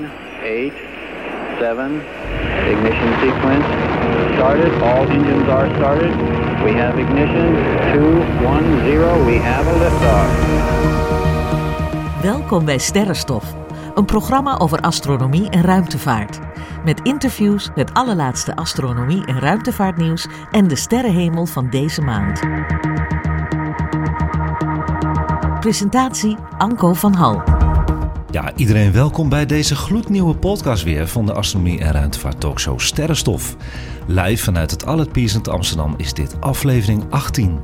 9, 8, 7, ignition sequence started, all engines are started, we have ignition, 2, 1, 0, we have a liftoff. Welkom bij Sterrenstof, een programma over astronomie en ruimtevaart. Met interviews, het allerlaatste astronomie- en ruimtevaartnieuws en de sterrenhemel van deze maand. Presentatie Anco van Hal. Ja, iedereen welkom bij deze gloednieuwe podcast weer van de astronomie- en ruimtevaart talkshow Sterrenstof. Live vanuit het Allard Piers in Amsterdam is dit aflevering 18.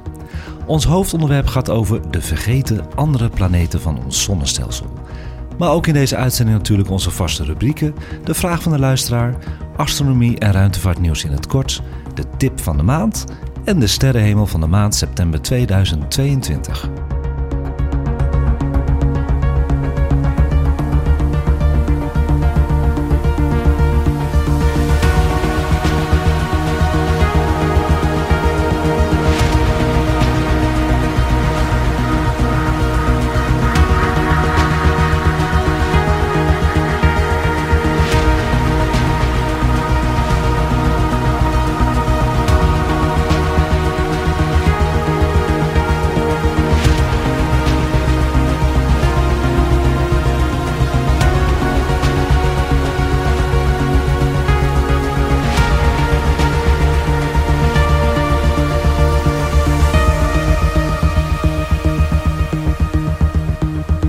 Ons hoofdonderwerp gaat over de vergeten andere planeten van ons zonnestelsel. Maar ook in deze uitzending natuurlijk onze vaste rubrieken, de vraag van de luisteraar, astronomie en ruimtevaartnieuws in het kort, de tip van de maand en de sterrenhemel van de maand september 2022.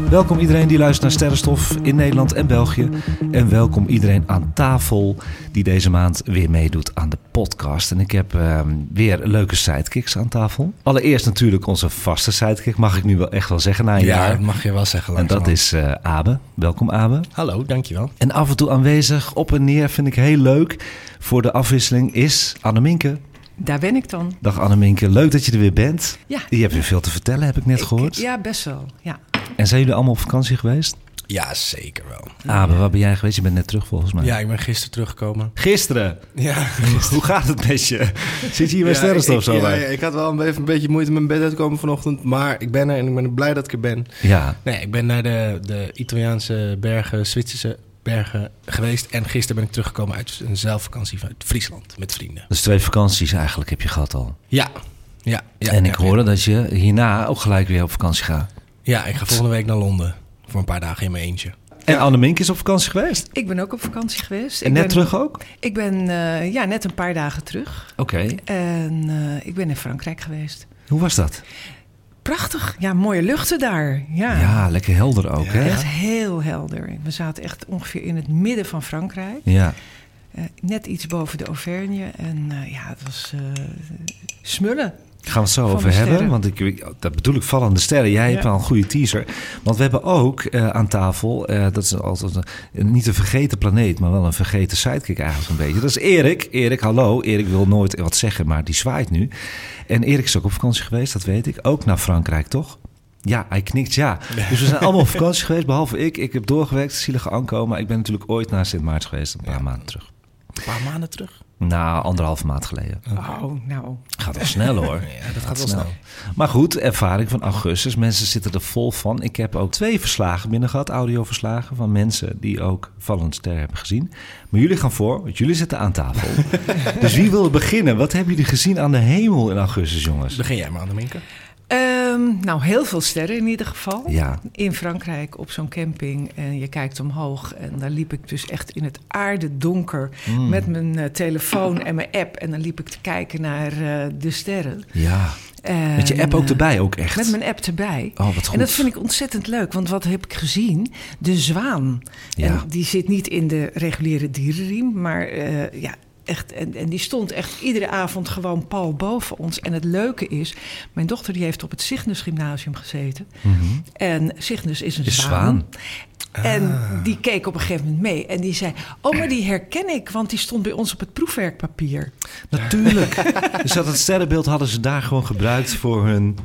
Welkom iedereen die luistert naar Sterrenstof in Nederland en België. En welkom iedereen aan tafel die deze maand weer meedoet aan de podcast. En ik heb weer leuke sidekicks aan tafel. Allereerst natuurlijk onze vaste sidekick, mag ik nu wel echt wel zeggen na een jaar. Ja, dat mag je wel zeggen. En dat is Abe. Welkom Abe. Hallo, dankjewel. En af en toe aanwezig, op en neer, vind ik heel leuk. Voor de afwisseling is Annemienke. Daar ben ik dan. Dag Annemienke, leuk dat je er weer bent. Ja. Je hebt weer veel te vertellen, heb ik net gehoord. Ja, best wel, ja. En zijn jullie allemaal op vakantie geweest? Ja, zeker wel. Abe, waar ben jij geweest? Je bent net terug volgens mij. Ja, ik ben gisteren teruggekomen. Gisteren? Ja. Gisteren. Hoe gaat het met je? Zit je hier bij Sterrenstof zo bij? Ja, ik had wel even een beetje moeite met mijn bed uitkomen vanochtend. Maar ik ben er en ik ben blij dat ik er ben. Ja. Nee, ik ben naar de Italiaanse bergen, Zwitserse bergen geweest. En gisteren ben ik teruggekomen uit een zelfvakantie vanuit Friesland met vrienden. Dus 2 vakanties eigenlijk heb je gehad al? Ja. Ja. En ik hoorde dat je hierna ook gelijk weer op vakantie gaat. Ja, ik ga volgende week naar Londen voor een paar dagen in mijn eentje. En Annemienke is op vakantie geweest? Ik ben ook op vakantie geweest. En net terug ook? Ik ben net een paar dagen terug. Oké. En ik ben in Frankrijk geweest. Hoe was dat? Prachtig. Ja, mooie luchten daar. Ja, lekker helder ook. Ja, hè? Echt heel helder. We zaten echt ongeveer in het midden van Frankrijk. Ja. Net iets boven de Auvergne. En het was smullen. Daar gaan we het zo over hebben, want dat bedoel ik vallende sterren. Jij hebt al een goede teaser. Want we hebben ook aan tafel, dat is altijd niet een vergeten planeet, maar wel een vergeten sidekick eigenlijk een beetje. Dat is Erik. Erik, hallo. Erik wil nooit wat zeggen, maar die zwaait nu. En Erik is ook op vakantie geweest, dat weet ik. Ook naar Frankrijk, toch? Ja, hij knikt ja. Dus we zijn allemaal op vakantie geweest, behalve ik. Ik heb doorgewerkt, zielige Anko, maar ik ben natuurlijk ooit naar Sint Maarten geweest, een paar maanden terug. Een paar maanden terug? Nou, 1,5 maand geleden. Oh, nou. Gaat wel snel hoor. Ja, dat gaat wel snel. Maar goed, ervaring van augustus. Mensen zitten er vol van. Ik heb ook 2 verslagen binnen gehad, audioverslagen... van mensen die ook vallend ster hebben gezien. Maar jullie gaan voor, want jullie zitten aan tafel. Dus wie wil beginnen? Wat hebben jullie gezien aan de hemel in augustus, jongens? Begin jij maar, Annemienke. Heel veel sterren in ieder geval. Ja. In Frankrijk op zo'n camping en je kijkt omhoog. En daar liep ik dus echt in het aardedonker met mijn telefoon en mijn app. En dan liep ik te kijken naar de sterren. Ja, en, met je app ook erbij ook echt? Met mijn app erbij. Oh, wat goed. En dat vind ik ontzettend leuk, want wat heb ik gezien? De zwaan. Ja. En die zit niet in de reguliere dierenriem, maar echt, en die stond echt iedere avond gewoon pal boven ons. En het leuke is, mijn dochter die heeft op het Cygnus Gymnasium gezeten. Mm-hmm. En Cygnus is een zwaan. En die keek op een gegeven moment mee. En die zei, maar die herken ik. Want die stond bij ons op het proefwerkpapier. Natuurlijk. Dus dat sterrenbeeld hadden ze daar gewoon gebruikt voor hun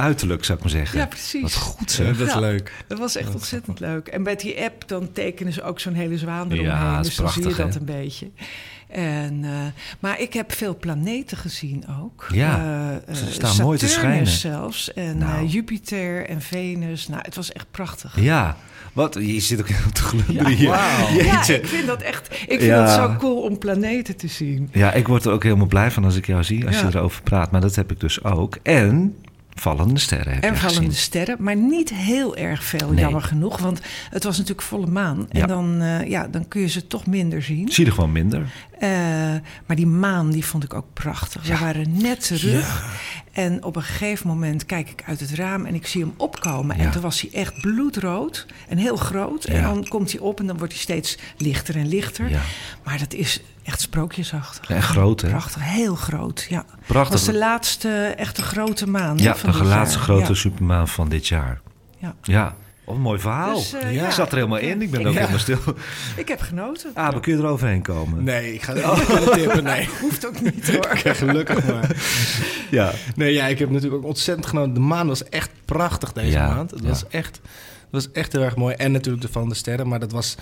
uiterlijk, zou ik maar zeggen. Ja, precies. Wat goed, zeg. Ja, dat is leuk. Dat was echt ontzettend leuk. En met die app dan tekenen ze ook zo'n hele zwaan eromheen. Ja, dat is dus prachtig, dan zie je dat een beetje. En, maar ik heb veel planeten gezien ook. Ja, ze staan mooi te schijnen. Zelfs. En Jupiter en Venus. Nou, het was echt prachtig. Ja, wat? Je zit ook heel te glunderen hier. Wow. Ja, ik vind dat echt... Ik vind het zo cool om planeten te zien. Ja, ik word er ook helemaal blij van als ik jou zie, als je erover praat. Maar dat heb ik dus ook. En... vallende sterren heb je gezien. En vallende sterren, maar niet heel erg veel, jammer genoeg. Want het was natuurlijk volle maan. En dan kun je ze toch minder zien. Zie je er gewoon minder. Maar die maan, die vond ik ook prachtig. Ja. Ze waren net terug. Ja. En op een gegeven moment kijk ik uit het raam en ik zie hem opkomen. Ja. En toen was hij echt bloedrood en heel groot. Ja. En dan komt hij op en dan wordt hij steeds lichter en lichter. Ja. Maar dat is... echt sprookjesachtig. En groot, hè? Prachtig, heel groot, ja. Prachtig. Dat was de laatste echte grote maan van dit jaar. Ja, de laatste grote supermaan van dit jaar. Ja. Ja, oh, een mooi verhaal. Dus, ik zat er helemaal in, ik ben ook helemaal stil. Ik heb genoten. Abe, kun je er overheen komen? Nee, ik ga er niet aan tippen, nee. Hoeft ook niet, hoor. Ja, gelukkig maar. Ja. Nee, ja, ik heb natuurlijk ook ontzettend genoten. De maan was echt prachtig deze maand. Het was echt... dat was echt heel erg mooi. En natuurlijk de vallende sterren. Maar dat was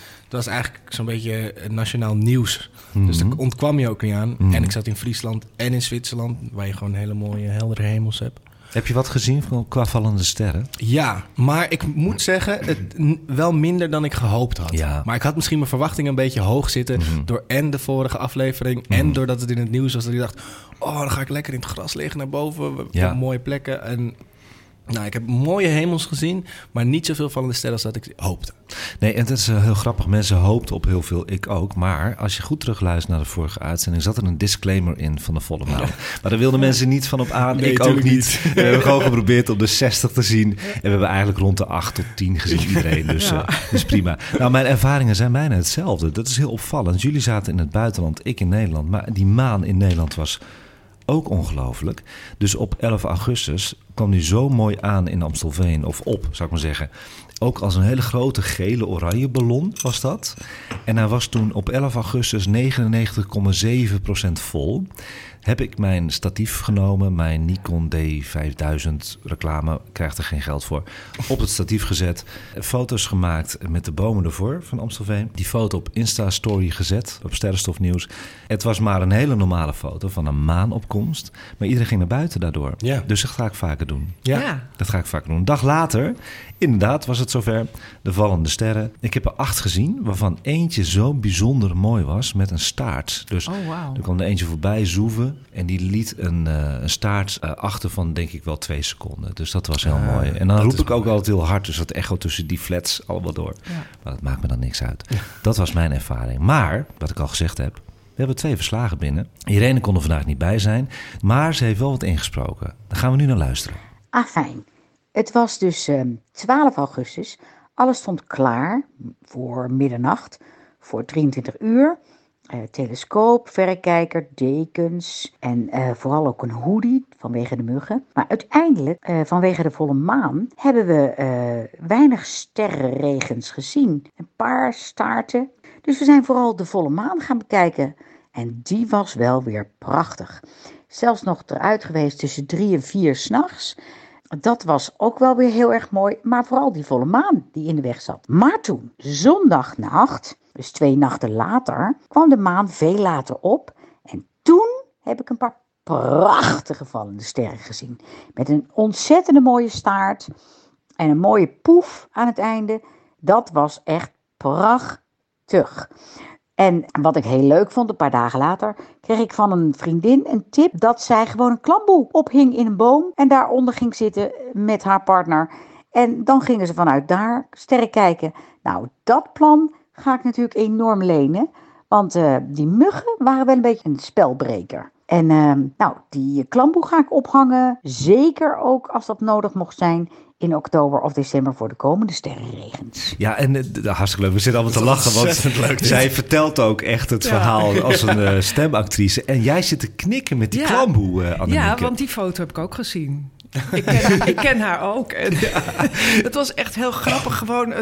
eigenlijk zo'n beetje nationaal nieuws. Mm-hmm. Dus daar ontkwam je ook niet aan. Mm-hmm. En ik zat in Friesland en in Zwitserland... waar je gewoon hele mooie, heldere hemels hebt. Heb je wat gezien qua vallende sterren? Ja, maar ik moet zeggen... wel minder dan ik gehoopt had. Ja. Maar ik had misschien mijn verwachtingen een beetje hoog zitten... Mm-hmm. door en de vorige aflevering... Mm-hmm. en doordat het in het nieuws was. Dat ik dacht, oh, dan ga ik lekker in het gras liggen naar boven. Op mooie plekken en... nou, ik heb mooie hemels gezien, maar niet zoveel vallende sterren als dat ik hoopte. Nee, en dat is heel grappig. Mensen hoopten op heel veel, ik ook. Maar als je goed terugluistert naar de vorige uitzending... zat er een disclaimer in van de volle maan. Ja. Maar daar wilden mensen niet van op aan, nee, ik ook niet. We hebben gewoon geprobeerd om de 60 te zien. En we hebben eigenlijk rond de 8 tot 10 gezien iedereen. Dus is prima. Nou, mijn ervaringen zijn bijna hetzelfde. Dat is heel opvallend. Jullie zaten in het buitenland, ik in Nederland. Maar die maan in Nederland was... ook ongelooflijk. Dus op 11 augustus kwam die zo mooi aan in Amstelveen. Of op, zou ik maar zeggen. Ook als een hele grote gele-oranje ballon was dat. En hij was toen op 11 augustus 99,7% vol. Heb ik mijn statief genomen, mijn Nikon D5000 reclame, krijgt er geen geld voor, op het statief gezet. Foto's gemaakt met de bomen ervoor van Amstelveen. Die foto op Insta-story gezet, op Sterrenstof Nieuws. Het was maar een hele normale foto van een maanopkomst. Maar iedereen ging naar buiten daardoor. Ja. Dus dat ga ik vaker doen. Ja. Dat ga ik vaker doen. Een dag later, inderdaad, was het zover. De vallende sterren. Ik heb er 8 gezien, waarvan eentje zo bijzonder mooi was met een staart. Dus er kwam er eentje voorbij zoeven. En die liet een staart achter van denk ik wel 2 seconden. Dus dat was heel mooi. En dan roep ik ook altijd heel hard. Dus dat echo tussen die flats allemaal door. Ja. Maar dat maakt me dan niks uit. Ja. Dat was mijn ervaring. Maar, wat ik al gezegd heb... we hebben 2 verslagen binnen. Irene kon er vandaag niet bij zijn. Maar ze heeft wel wat ingesproken. Daar gaan we nu naar luisteren. Afijn. Het was dus 12 augustus. Alles stond klaar voor middernacht. Voor 23 uur. Telescoop, verrekijker, dekens en vooral ook een hoodie vanwege de muggen. Maar uiteindelijk, vanwege de volle maan, hebben we weinig sterrenregens gezien. Een paar staarten. Dus we zijn vooral de volle maan gaan bekijken. En die was wel weer prachtig. Zelfs nog eruit geweest tussen 3 en 4 s'nachts. Dat was ook wel weer heel erg mooi. Maar vooral die volle maan die in de weg zat. Maar toen, zondagnacht... dus 2 nachten later kwam de maan veel later op. En toen heb ik een paar prachtige vallende sterren gezien. Met een ontzettende mooie staart en een mooie poef aan het einde. Dat was echt prachtig. En wat ik heel leuk vond, een paar dagen later, kreeg ik van een vriendin een tip dat zij gewoon een klamboe ophing in een boom. En daaronder ging zitten met haar partner. En dan gingen ze vanuit daar sterren kijken. Nou, dat plan... ga ik natuurlijk enorm lenen. Want die muggen waren wel een beetje een spelbreker. En die klamboe ga ik ophangen. Zeker ook als dat nodig mocht zijn... in oktober of december voor de komende sterrenregens. Ja, en hartstikke leuk. We zitten allemaal te lachen, want leuk, zij vertelt ook echt het verhaal als een stemactrice. En jij zit te knikken met die klamboe, Annemienke. Ja, want die foto heb ik ook gezien. Ik ken haar ook. En het was echt heel grappig. Gewoon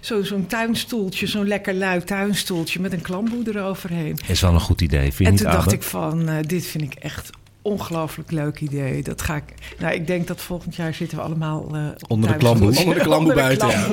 zo'n tuinstoeltje, zo'n lekker lui tuinstoeltje... met een klamboe eroverheen. Is wel een goed idee, vind je niet, Abe? En toen dacht ik van, dit vind ik echt ongelooflijk leuk idee. Dat ga ik. Nou, ik denk dat volgend jaar zitten we allemaal onder de klamboe buiten. Ja.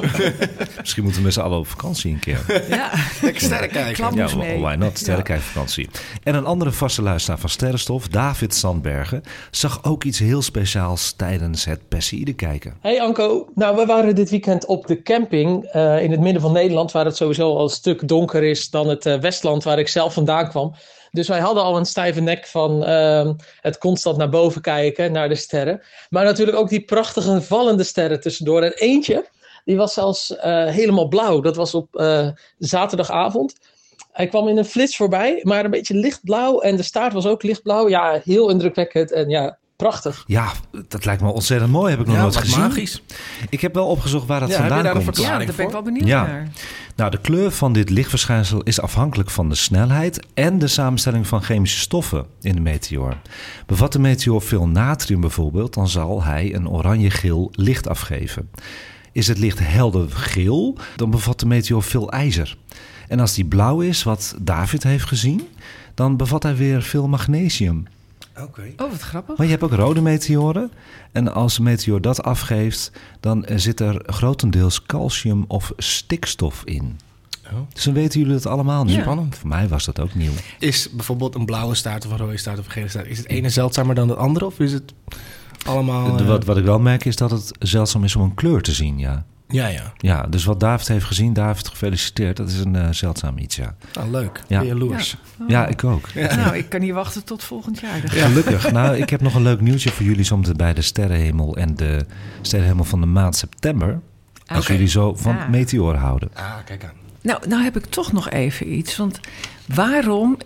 Misschien moeten we met z'n allen op vakantie een keer. Ja, lekker sterrenkijken. Ja, why not? Sterrenkijkvakantie. En een andere vaste luisteraar van Sterrenstof, David Sandbergen, zag ook iets heel speciaals tijdens het Perseïden kijken. Hey Anco, nou we waren dit weekend op de camping in het midden van Nederland, waar het sowieso al een stuk donker is dan het Westland waar ik zelf vandaan kwam. Dus wij hadden al een stijve nek van het constant naar boven kijken, naar de sterren. Maar natuurlijk ook die prachtige vallende sterren tussendoor. En eentje, die was zelfs helemaal blauw. Dat was op zaterdagavond. Hij kwam in een flits voorbij, maar een beetje lichtblauw. En de staart was ook lichtblauw. Ja, heel indrukwekkend en ja, prachtig. Ja, dat lijkt me ontzettend mooi. Heb ik nog nooit gezien. Magisch. Ik heb wel opgezocht waar dat vandaan komt. Ja, daar ben ik wel benieuwd naar. Nou, de kleur van dit lichtverschijnsel is afhankelijk van de snelheid en de samenstelling van chemische stoffen in de meteoor. Bevat de meteoor veel natrium bijvoorbeeld, dan zal hij een oranje-geel licht afgeven. Is het licht helder geel, dan bevat de meteoor veel ijzer. En als die blauw is, wat David heeft gezien, dan bevat hij weer veel magnesium. Okay. Oh, wat grappig. Maar je hebt ook rode meteoren. En als een meteoor dat afgeeft, dan zit er grotendeels calcium of stikstof in. Oh. Dus dan weten jullie dat allemaal nu. Ja. Spannend. Voor mij was dat ook nieuw. Is bijvoorbeeld een blauwe staart of een rode staart of een gele staart, is het ene zeldzamer dan het andere? Of is het allemaal... Wat ik wel merk is dat het zeldzaam is om een kleur te zien, ja. Ja, dus wat David heeft gezien, David gefeliciteerd. Dat is een zeldzaam iets, ja. Oh, leuk. Ja. Jaloers. Ja. Oh. Ja, ik ook. Ja. Nou, ik kan niet wachten tot volgend jaar. Ja. Gelukkig. Nou, ik heb nog een leuk nieuwtje voor jullie zometeen bij de sterrenhemel en de sterrenhemel van de maand september. Ah, als jullie zo van meteoren houden. Ah, kijk aan. Nou heb ik toch nog even iets. Want waarom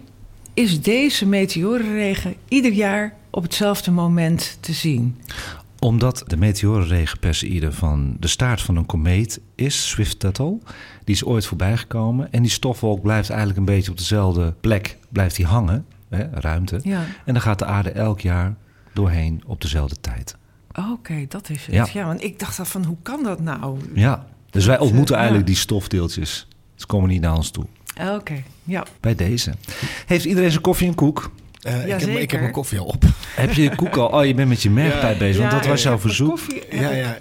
is deze meteorenregen ieder jaar op hetzelfde moment te zien? Omdat de meteorenregen Perseïde van de staart van een komeet is, Swift-Tuttle, die is ooit voorbijgekomen. En die stofwolk blijft eigenlijk een beetje op dezelfde plek blijft die hangen, hè, ruimte. Ja. En dan gaat de aarde elk jaar doorheen op dezelfde tijd. Oké, dat is het. Ja, want ik dacht van hoe kan dat nou? Ja, dus wij ontmoeten eigenlijk die stofdeeltjes. Ze komen niet naar ons toe. Oké, ja. Bij deze. Heeft iedereen zijn koffie en koek? Ik heb mijn koffie al op. Heb je je koek al? Oh, je bent met je merktijd bezig, want dat was jouw verzoek. Koffie,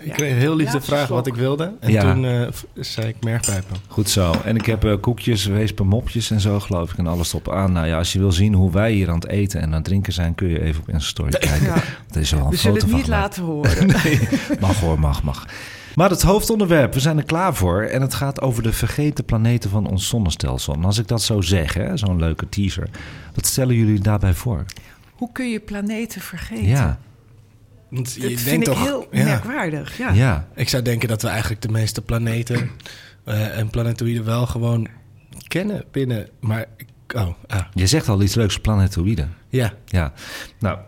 ik kreeg heel lief de vraag wat ik wilde. En toen zei ik merkpijpen. Goed zo. En ik heb koekjes, weespermopjes en zo, geloof ik. En alles erop aan. Nou ja, als je wil zien hoe wij hier aan het eten en aan het drinken zijn, kun je even op Instastory kijken. Ja. Dat is al een foto van. We zullen het niet laten horen. Nee. Mag hoor, mag. Maar het hoofdonderwerp, we zijn er klaar voor. En het gaat over de vergeten planeten van ons zonnestelsel. En als ik dat zo zeg, hè, zo'n leuke teaser, wat stellen jullie daarbij voor? Hoe kun je planeten vergeten? Ja. Want dat vind ik heel merkwaardig. Ja. Ja. Ik zou denken dat we eigenlijk de meeste planeten en planetoïden wel gewoon kennen binnen. Maar je zegt al iets leuks, planetoïden. Ja. Nou,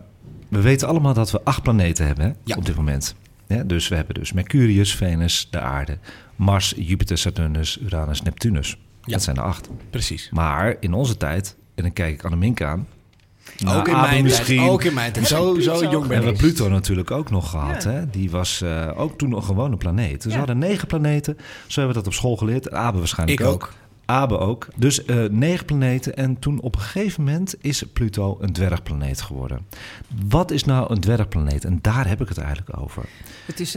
we weten allemaal dat we 8 planeten hebben, hè, op dit moment. Ja, dus we hebben dus Mercurius, Venus, de aarde, Mars, Jupiter, Saturnus, Uranus, Neptunus. Ja. Dat zijn er 8. Precies. Maar in onze tijd, en dan kijk ik Annemienke aan. Ook in mijn tijd. Zo jong ben ik. We hebben Pluto natuurlijk ook nog gehad. Ja. Hè? Die was ook toen een gewone planeet. Dus we hadden 9 planeten. Zo hebben we dat op school geleerd. Abe waarschijnlijk ook. Abe ook. Dus 9 planeten. En toen op een gegeven moment is Pluto een dwergplaneet geworden. Wat is nou een dwergplaneet? En daar heb ik het eigenlijk over. Het is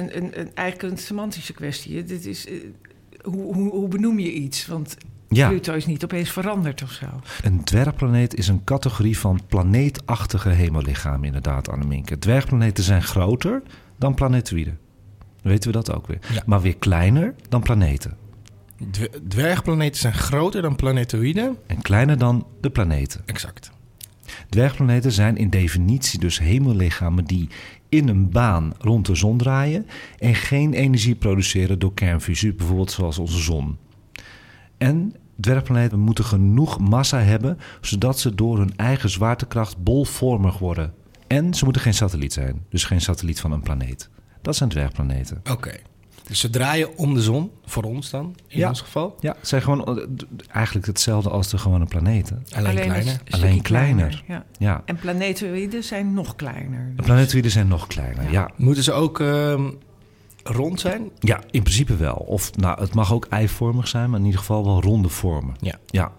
eigenlijk een semantische kwestie. Dit is, hoe benoem je iets? Want Pluto is niet opeens veranderd of zo. Een dwergplaneet is een categorie van planeetachtige hemellichamen, inderdaad, Annemienke. Dwergplaneten zijn groter dan planetoïden. Weten we dat ook weer. Ja. Maar weer kleiner dan planeten. Dwergplaneten zijn groter dan planetoïden. En kleiner dan de planeten. Exact. Dwergplaneten zijn in definitie dus hemellichamen die in een baan rond de zon draaien en geen energie produceren door kernfusie, bijvoorbeeld zoals onze zon. En dwergplaneten moeten genoeg massa hebben zodat ze door hun eigen zwaartekracht bolvormig worden. En ze moeten geen satelliet zijn, dus geen satelliet van een planeet. Dat zijn dwergplaneten. Oké. Dus ze draaien om de zon, voor ons dan, in ons geval. Ja, het zijn gewoon eigenlijk hetzelfde als de gewone planeten. Alleen kleiner. Ja. En planetoïden zijn nog kleiner. Dus. Planetoïden zijn nog kleiner, ja. Moeten ze ook rond zijn? Ja, in principe wel. Of, nou, het mag ook eivormig zijn, maar in ieder geval wel ronde vormen. Ja.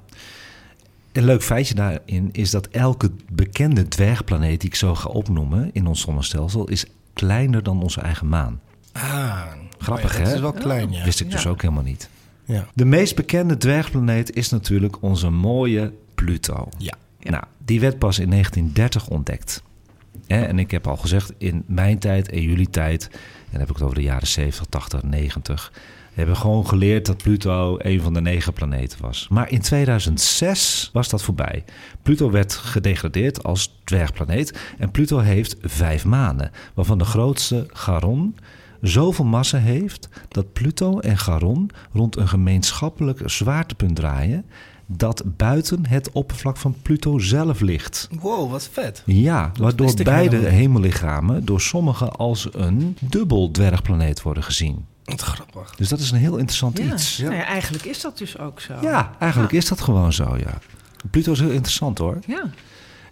Een leuk feitje daarin is dat elke bekende dwergplaneet die ik zo ga opnoemen in ons zonnestelsel is kleiner dan onze eigen maan. Ah, grappig hè? Dat is wel klein, ja. Wist ik dus ook helemaal niet. Ja. De meest bekende dwergplaneet is natuurlijk onze mooie Pluto. Ja. Ja. Nou, die werd pas in 1930 ontdekt. En ik heb al gezegd, in mijn tijd en jullie tijd, en dan heb ik het over de jaren 70, 80, 90... hebben gewoon geleerd dat Pluto een van de 9 planeten was. Maar in 2006 was dat voorbij. Pluto werd gedegradeerd als dwergplaneet. En Pluto heeft 5 manen, waarvan de grootste, Charon, zoveel massa heeft dat Pluto en Charon rond een gemeenschappelijk zwaartepunt draaien dat buiten het oppervlak van Pluto zelf ligt. Wow, wat vet. Ja, waardoor beide hemellichamen door sommigen als een dubbel dwergplaneet worden gezien. Wat grappig. Dus dat is een heel interessant iets. Ja. Nou ja, eigenlijk is dat dus ook zo. Ja, eigenlijk is dat gewoon zo, ja. Pluto is heel interessant, hoor. Ja.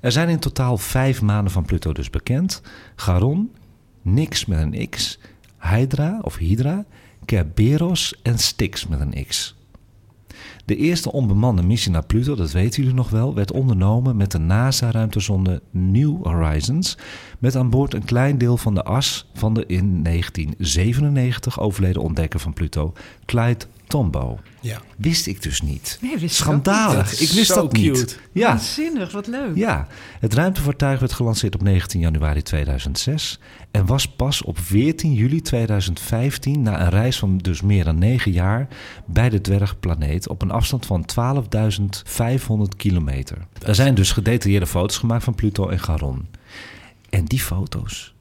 Er zijn in totaal 5 manen van Pluto dus bekend. Charon, Nix met een X, Hydra, Kerberos en Styx met een X. De eerste onbemande missie naar Pluto, dat weten jullie nog wel, werd ondernomen met de NASA-ruimtezonde New Horizons, met aan boord een klein deel van de as van de in 1997 overleden ontdekker van Pluto, Clyde Tombaugh. Ja. Wist ik dus niet. Nee, wist schandalig. Ik wist dat cute. Niet. Ja. Waanzinnig, wat leuk. Ja. Het ruimtevaartuig werd gelanceerd op 19 januari 2006... en was pas op 14 juli 2015... na een reis van dus meer dan 9 jaar... bij de dwergplaneet op een afstand van 12.500 kilometer. Er zijn dus gedetailleerde foto's gemaakt van Pluto en Charon. En die foto's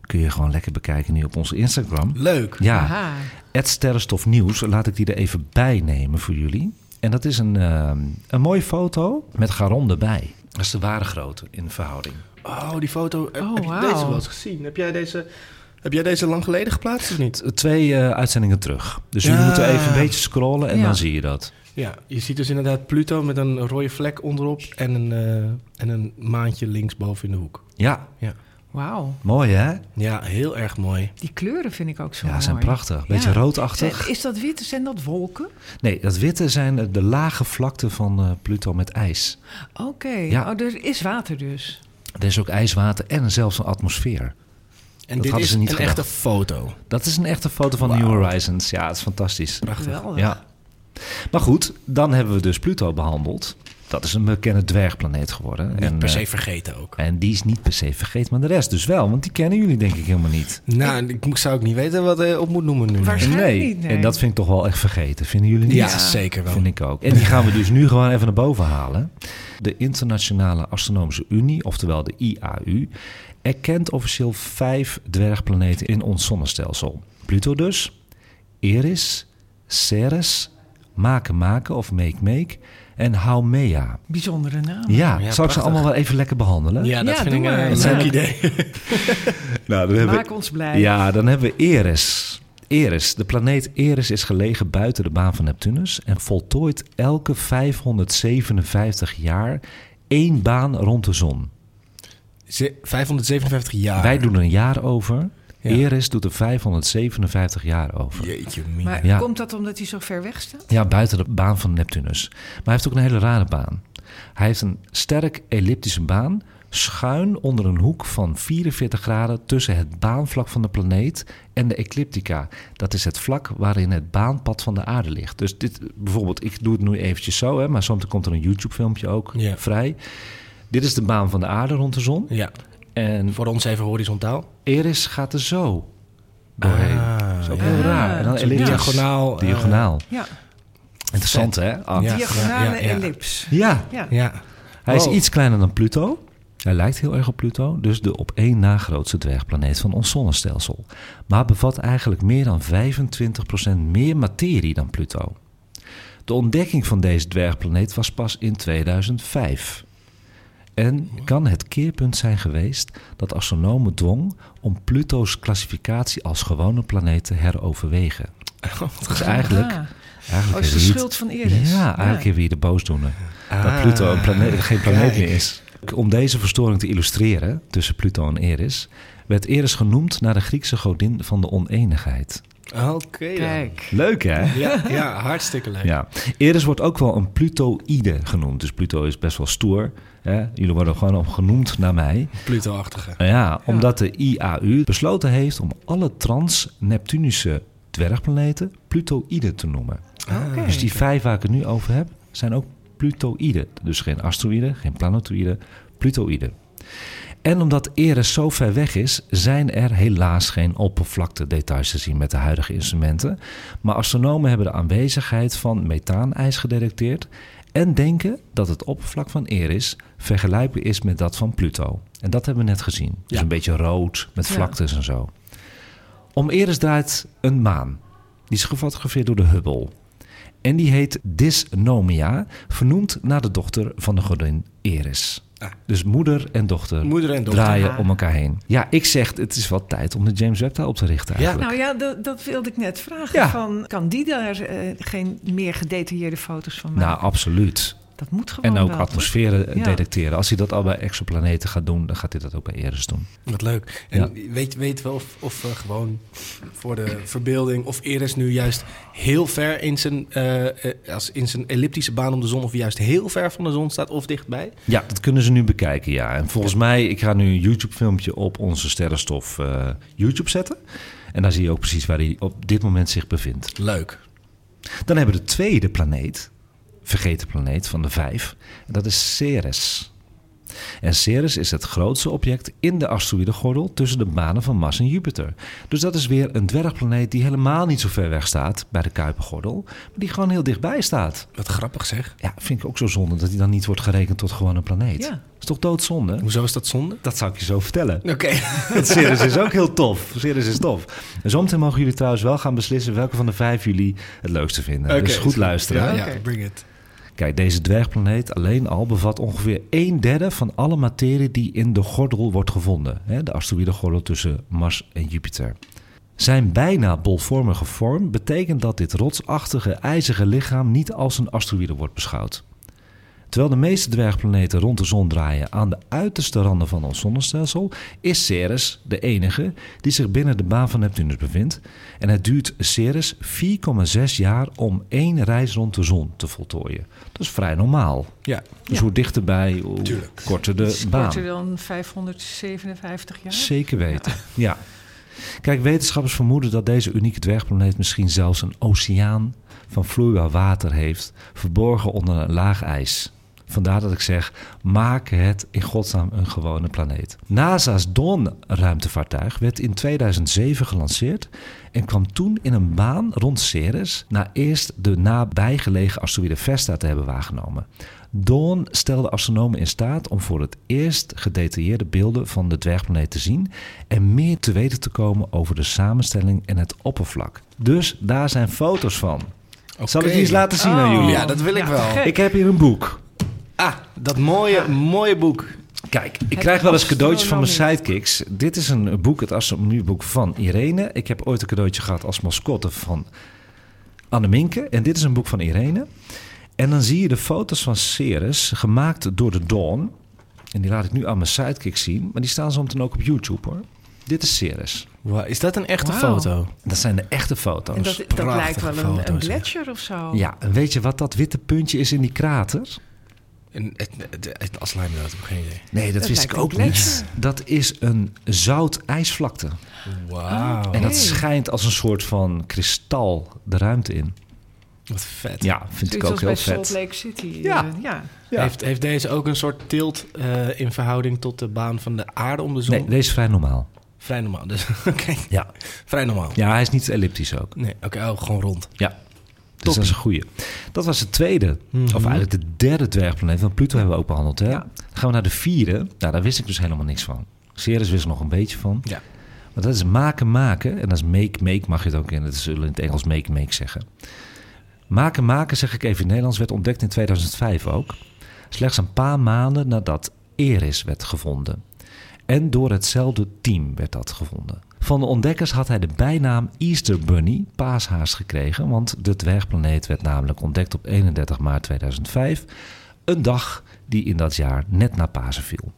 kun je gewoon lekker bekijken nu op onze Instagram. Leuk. Ja. @Sterrenstof Nieuws, laat ik die er even bij nemen voor jullie. En dat is een mooie foto met Charon erbij. Dat is de ware grootte in de verhouding. Oh, die foto. Heb je deze wel eens gezien? Heb jij deze lang geleden geplaatst of niet? 2 uitzendingen terug. Dus jullie moeten even een beetje scrollen en dan zie je dat. Ja, je ziet dus inderdaad Pluto met een rode vlek onderop en een maantje linksboven in de hoek. Ja, ja. Wauw. Mooi, hè? Ja, heel erg mooi. Die kleuren vind ik ook zo mooi. Ja, zijn prachtig. Beetje roodachtig. Is dat witte? Zijn dat wolken? Nee, dat witte zijn de lage vlakten van Pluto met ijs. Oké. Ja. Oh, er is water dus. Er is ook ijswater en zelfs een atmosfeer. En dat dit is een echte foto. Dat is een echte foto van New Horizons. Ja, het is fantastisch. Prachtig. Geweldig. Ja. Maar goed, dan hebben we dus Pluto behandeld. Dat is een bekende dwergplaneet geworden. Niet per se vergeten ook. En die is niet per se vergeten, maar de rest dus wel. Want die kennen jullie denk ik helemaal niet. Nou, ik zou ook niet weten wat hij op moet noemen nu. Waarschijnlijk niet. En dat vind ik toch wel echt vergeten. Vinden jullie niet? Ja, zeker wel. Vind ik ook. En die gaan we dus nu gewoon even naar boven halen. De Internationale Astronomische Unie, oftewel de IAU... erkent officieel 5 dwergplaneten in ons zonnestelsel. Pluto dus, Eris, Ceres, Makemake of Makemake... en Haumea. Bijzondere naam. Ja, ja, zal ik ze allemaal wel even lekker behandelen? Ja, dat vind ik een leuk idee. Maak ons blij. Ja, dan hebben we Eris. De planeet Eris is gelegen buiten de baan van Neptunus... en voltooit elke 557 jaar 1 baan rond de zon. 557 jaar? Wij doen er een jaar over... Ja. Eris doet er 557 jaar over. Jeetje, mina. Maar komt dat omdat hij zo ver weg staat? Ja, buiten de baan van Neptunus. Maar hij heeft ook een hele rare baan. Hij heeft een sterk elliptische baan... schuin onder een hoek van 44 graden... tussen het baanvlak van de planeet en de ecliptica. Dat is het vlak waarin het baanpad van de aarde ligt. Dus dit, bijvoorbeeld, ik doe het nu eventjes zo... Hè, maar soms komt er een YouTube-filmpje ook vrij. Dit is de baan van de aarde rond de zon... Ja. En voor ons even horizontaal. Eris gaat er zo doorheen. Dat is ook heel raar. En dan diagonaal. Ja. Interessant, hè? Diagonale ellips. Ja. Hij is iets kleiner dan Pluto. Hij lijkt heel erg op Pluto. Dus de op 1 na grootste dwergplaneet van ons zonnestelsel. Maar bevat eigenlijk meer dan 25% meer materie dan Pluto. De ontdekking van deze dwergplaneet was pas in 2005... En kan het keerpunt zijn geweest dat astronomen dwong om Pluto's classificatie als gewone planeet te heroverwegen. Dat is eigenlijk is de schuld van Eris. Ja, eigenlijk hebben we hier de boosdoener. Dat Pluto geen planeet meer is. Om deze verstoring te illustreren tussen Pluto en Eris, werd Eris genoemd naar de Griekse godin van de oneenigheid. Oké, kijk. Leuk, hè? Ja, ja, hartstikke leuk. Ja. Eris wordt ook wel een Plutoïde genoemd. Dus Pluto is best wel stoer. Hè? Jullie worden gewoon genoemd naar mij. Pluto-achtige. Ja, omdat de IAU besloten heeft om alle trans-Neptunische dwergplaneten Plutoïden te noemen. Okay. Dus die 5 waar ik het nu over heb, zijn ook Plutoïden. Dus geen asteroïden, geen planetoïden, Plutoïden. En omdat Eris zo ver weg is, zijn er helaas geen oppervlaktedetails te zien met de huidige instrumenten. Maar astronomen hebben de aanwezigheid van methaanijs gedetecteerd en denken dat het oppervlak van Eris vergelijkbaar is met dat van Pluto. En dat hebben we net gezien. Dus een beetje rood met vlaktes en zo. Om Eris draait een maan. Die is gefotografeerd door de Hubble. En die heet Dysnomia, vernoemd naar de dochter van de godin Eris. Dus moeder en dochter draaien om elkaar heen. Ja, ik zeg, het is wel tijd om de James Webb daar op te richten eigenlijk. Ja, nou ja, dat wilde ik net vragen. Ja. Van, kan die daar geen meer gedetailleerde foto's van maken? Nou, absoluut. Dat moet gewoon. En ook wel, atmosferen detecteren. Als hij dat al bij exoplaneten gaat doen, dan gaat hij dat ook bij Eris doen. Wat leuk. En weet wel of gewoon voor de verbeelding, of Eris nu juist heel ver in zijn elliptische baan om de zon, of juist heel ver van de zon staat, of dichtbij? Ja, dat kunnen ze nu bekijken, ja. En volgens mij, ik ga nu een YouTube-filmpje op onze Sterrenstof YouTube zetten. En daar zie je ook precies waar hij op dit moment zich bevindt. Leuk. Dan hebben we de tweede planeet. Vergeten planeet van de 5. En dat is Ceres. En Ceres is het grootste object in de asteroïdengordel tussen de banen van Mars en Jupiter. Dus dat is weer een dwergplaneet die helemaal niet zo ver weg staat bij de Kuipergordel, maar die gewoon heel dichtbij staat. Wat grappig, zeg. Ja, vind ik ook zo zonde dat die dan niet wordt gerekend tot gewoon een planeet. Ja. Is toch doodzonde? Hoezo is dat zonde? Dat zou ik je zo vertellen. Oké. Want Ceres is ook heel tof. Ceres is tof. En zometeen mogen jullie trouwens wel gaan beslissen welke van de 5 jullie het leukste vinden. Okay, dus goed luisteren. Ja, okay. Bring it. Kijk, deze dwergplaneet alleen al bevat ongeveer 1/3 van alle materie die in de gordel wordt gevonden. De asteroïdengordel tussen Mars en Jupiter. Zijn bijna bolvormige vorm betekent dat dit rotsachtige, ijzige lichaam niet als een asteroïde wordt beschouwd. Terwijl de meeste dwergplaneten rond de zon draaien aan de uiterste randen van ons zonnestelsel, is Ceres de enige die zich binnen de baan van Neptunus bevindt. En het duurt Ceres 4,6 jaar om 1 reis rond de zon te voltooien. Dat is vrij normaal. Ja. Dus hoe dichterbij, hoe korter de baan. Korter dan 557 jaar? Zeker weten, ja. Kijk, wetenschappers vermoeden dat deze unieke dwergplaneet misschien zelfs een oceaan van vloeibaar water heeft, verborgen onder een laag ijs. Vandaar dat ik zeg, maak het in godsnaam een gewone planeet. NASA's Dawn-ruimtevaartuig werd in 2007 gelanceerd en kwam toen in een baan rond Ceres na eerst de nabijgelegen asteroïde Vesta te hebben waargenomen. Dawn stelde astronomen in staat om voor het eerst gedetailleerde beelden van de dwergplaneet te zien en meer te weten te komen over de samenstelling en het oppervlak. Dus daar zijn foto's van. Okay. Zal ik die eens laten zien aan jullie? Ja, dat wil ik wel. Gek. Ik heb hier een boek. Ah, dat mooie boek. Kijk, ik krijg wel eens cadeautjes van mijn sidekicks. Dit is een boek, het astronomieboek van Irene. Ik heb ooit een cadeautje gehad als mascotte van Annemienke. En dit is een boek van Irene. En dan zie je de foto's van Ceres, gemaakt door de Dawn. En die laat ik nu aan mijn sidekicks zien. Maar die staan zometeen ook op YouTube, hoor. Dit is Ceres. Wow, is dat een echte foto? Dat zijn de echte foto's. En dat lijkt wel een gletsjer of zo. Ja, en weet je wat dat witte puntje is in die krater? Het aslijmlood, heb ik geen idee. Nee, dat wist ik ook niet. Dat is een zout-ijsvlakte. Wauw. Okay. En dat schijnt als een soort van kristal de ruimte in. Wat vet. Ja, vind ik ook heel vet. Salt Lake City. Ja. Ja. Heeft deze ook een soort tilt in verhouding tot de baan van de aarde om de zon? Nee, deze is vrij normaal. Vrij normaal, dus oké. Ja. Vrij normaal. Ja, hij is niet elliptisch ook. Nee, oké, gewoon rond. Ja. Dus dat is een goeie. Dat was de tweede, of eigenlijk de derde dwergplaneet. Want Pluto hebben we ook behandeld, hè? Ja. Dan gaan we naar de vierde. Nou, daar wist ik dus helemaal niks van. Ceres wist er nog een beetje van. Ja. Maar dat is Makemake. En dat is Makemake, mag je het ook in. Dat zullen in het Engels Makemake zeggen. Makemake, zeg ik even in het Nederlands, werd ontdekt in 2005 ook. Slechts een paar maanden nadat Eris werd gevonden. En door hetzelfde team werd dat gevonden. Van de ontdekkers had hij de bijnaam Easter Bunny, paashaas, gekregen, want de dwergplaneet werd namelijk ontdekt op 31 maart 2005, een dag die in dat jaar net na Pasen viel.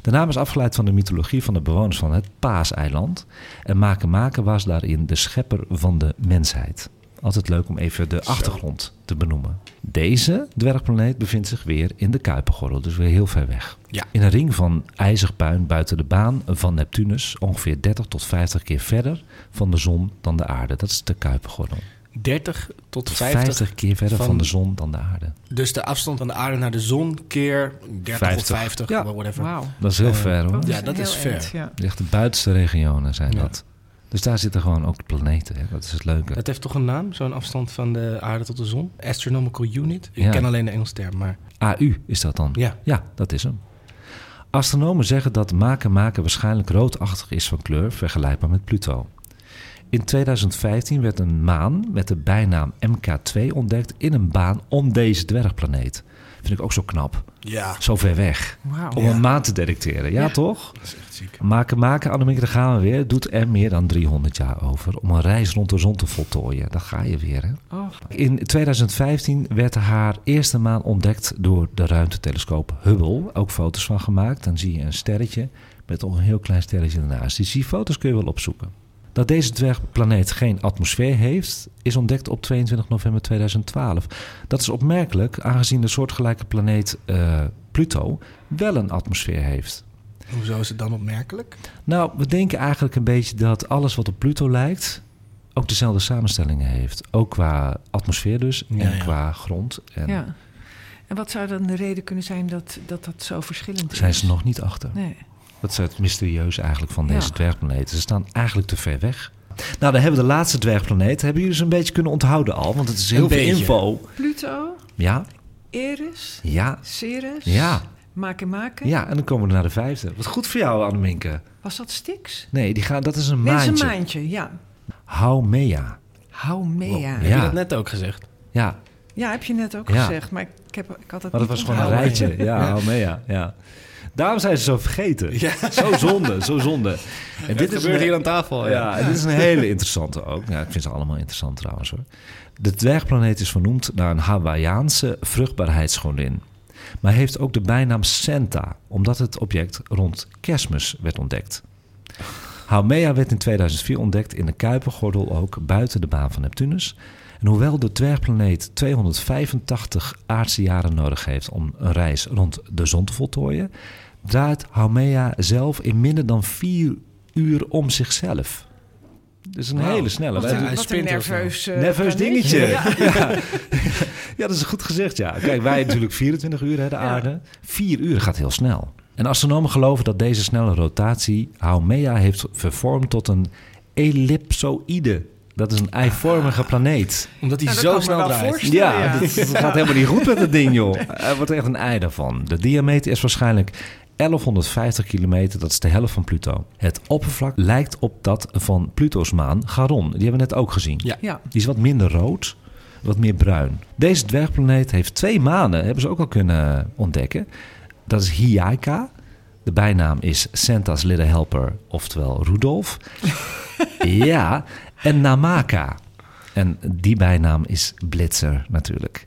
De naam is afgeleid van de mythologie van de bewoners van het Paaseiland. En Makemake was daarin de schepper van de mensheid. Altijd leuk om even de achtergrond te benoemen. Deze dwergplaneet bevindt zich weer in de Kuipergordel, dus weer heel ver weg. Ja. In een ring van ijzig puin buiten de baan van Neptunus, ongeveer 30 tot 50 keer verder van de zon dan de aarde. Dat is de Kuipergordel. 30 tot 50 keer verder van de zon dan de aarde. Dus de afstand van de aarde naar de zon keer 30 50. Of 50, ja. Whatever. Wow. Dat is heel ver hoor. Ja, dat is ver. Ja. Echt de buitenste regionen zijn dat. Dus daar zitten gewoon ook planeten. Hè? Dat is het leuke. Het heeft toch een naam, zo'n afstand van de aarde tot de zon? Astronomical Unit? Ik ken alleen de Engelse term, maar... AU is dat dan? Ja. Ja, dat is hem. Astronomen zeggen dat Makemake waarschijnlijk roodachtig is van kleur, vergelijkbaar met Pluto. In 2015 werd een maan met de bijnaam MK2 ontdekt in een baan om deze dwergplaneet. Vind ik ook zo knap. Ja. Zo ver weg. Wow. Om een maan te detecteren. Ja, toch? Dat is echt ziek. Makemake, Annemienke, daar gaan we weer. Doet er meer dan 300 jaar over om een reis rond de zon te voltooien. Daar ga je weer, hè? Oh. In 2015 werd haar eerste maan ontdekt door de ruimtetelescoop Hubble. Ook foto's van gemaakt. Dan zie je een sterretje met een heel klein sterretje ernaast. Die foto's kun je wel opzoeken. Dat deze dwergplaneet geen atmosfeer heeft, is ontdekt op 22 november 2012. Dat is opmerkelijk, aangezien de soortgelijke planeet Pluto wel een atmosfeer heeft. Hoezo is het dan opmerkelijk? Nou, we denken eigenlijk een beetje dat alles wat op Pluto lijkt ook dezelfde samenstellingen heeft. Ook qua atmosfeer dus en qua grond. En wat zou dan de reden kunnen zijn dat zo verschillend is? Zijn ze nog niet achter. Nee. Dat is het mysterieuze eigenlijk van deze dwergplaneten. Ze staan eigenlijk te ver weg. Nou, dan hebben we de laatste dwergplaneet. Hebben jullie dus een beetje kunnen onthouden al? Want het is heel veel info. Pluto. Ja. Eris. Ja. Ceres. Ja. Makemake. Ja, en dan komen we naar de vijfde. Wat goed voor jou, Annemienke. Was dat Styx? Nee, dat is een maantje. Dat is een maantje, ja. Haumea. Haumea. Wow. Heb je dat net ook gezegd? Ja. Ja, heb je net ook gezegd. Maar ik had dat maar niet. Maar dat was gewoon een rijtje. Ja, Haumea. Ja. Daarom zijn ze zo vergeten. Ja. Zo zonde. En dit gebeurt hier aan tafel. Ja, en dit is een hele interessante ook. Ja, ik vind ze allemaal interessant trouwens hoor. De dwergplaneet is vernoemd naar een Hawaïaanse vruchtbaarheidsgodin. Maar heeft ook de bijnaam Santa, omdat het object rond Kerstmis werd ontdekt. Haumea werd in 2004 ontdekt in de Kuipergordel, ook buiten de baan van Neptunus. En hoewel de dwergplaneet 285 aardse jaren nodig heeft om een reis rond de zon te voltooien, draait Haumea zelf in minder dan 4 uur om zichzelf. Dus een hele snelle. Wat een nerveus dingetje. Ja, dat is goed gezegd, ja. Kijk, wij natuurlijk 24 uur, hè, de aarde. 4 uur gaat heel snel. En astronomen geloven dat deze snelle rotatie Haumea heeft vervormd tot een ellipsoïde. Dat is een ei-vormige planeet. Omdat hij zo snel draait. Ja. Dat gaat helemaal niet goed met dat ding, joh. Er wordt echt een ei daarvan. De diameter is waarschijnlijk 1150 kilometer. Dat is de helft van Pluto. Het oppervlak lijkt op dat van Pluto's maan Charon. Die hebben we net ook gezien. Ja. Ja. Die is wat minder rood, wat meer bruin. Deze dwergplaneet heeft 2 manen. Hebben ze ook al kunnen ontdekken. Dat is Hijaka. De bijnaam is Santa's Little Helper, oftewel Rudolf. Ja, en Namaka. En die bijnaam is Blitzer natuurlijk.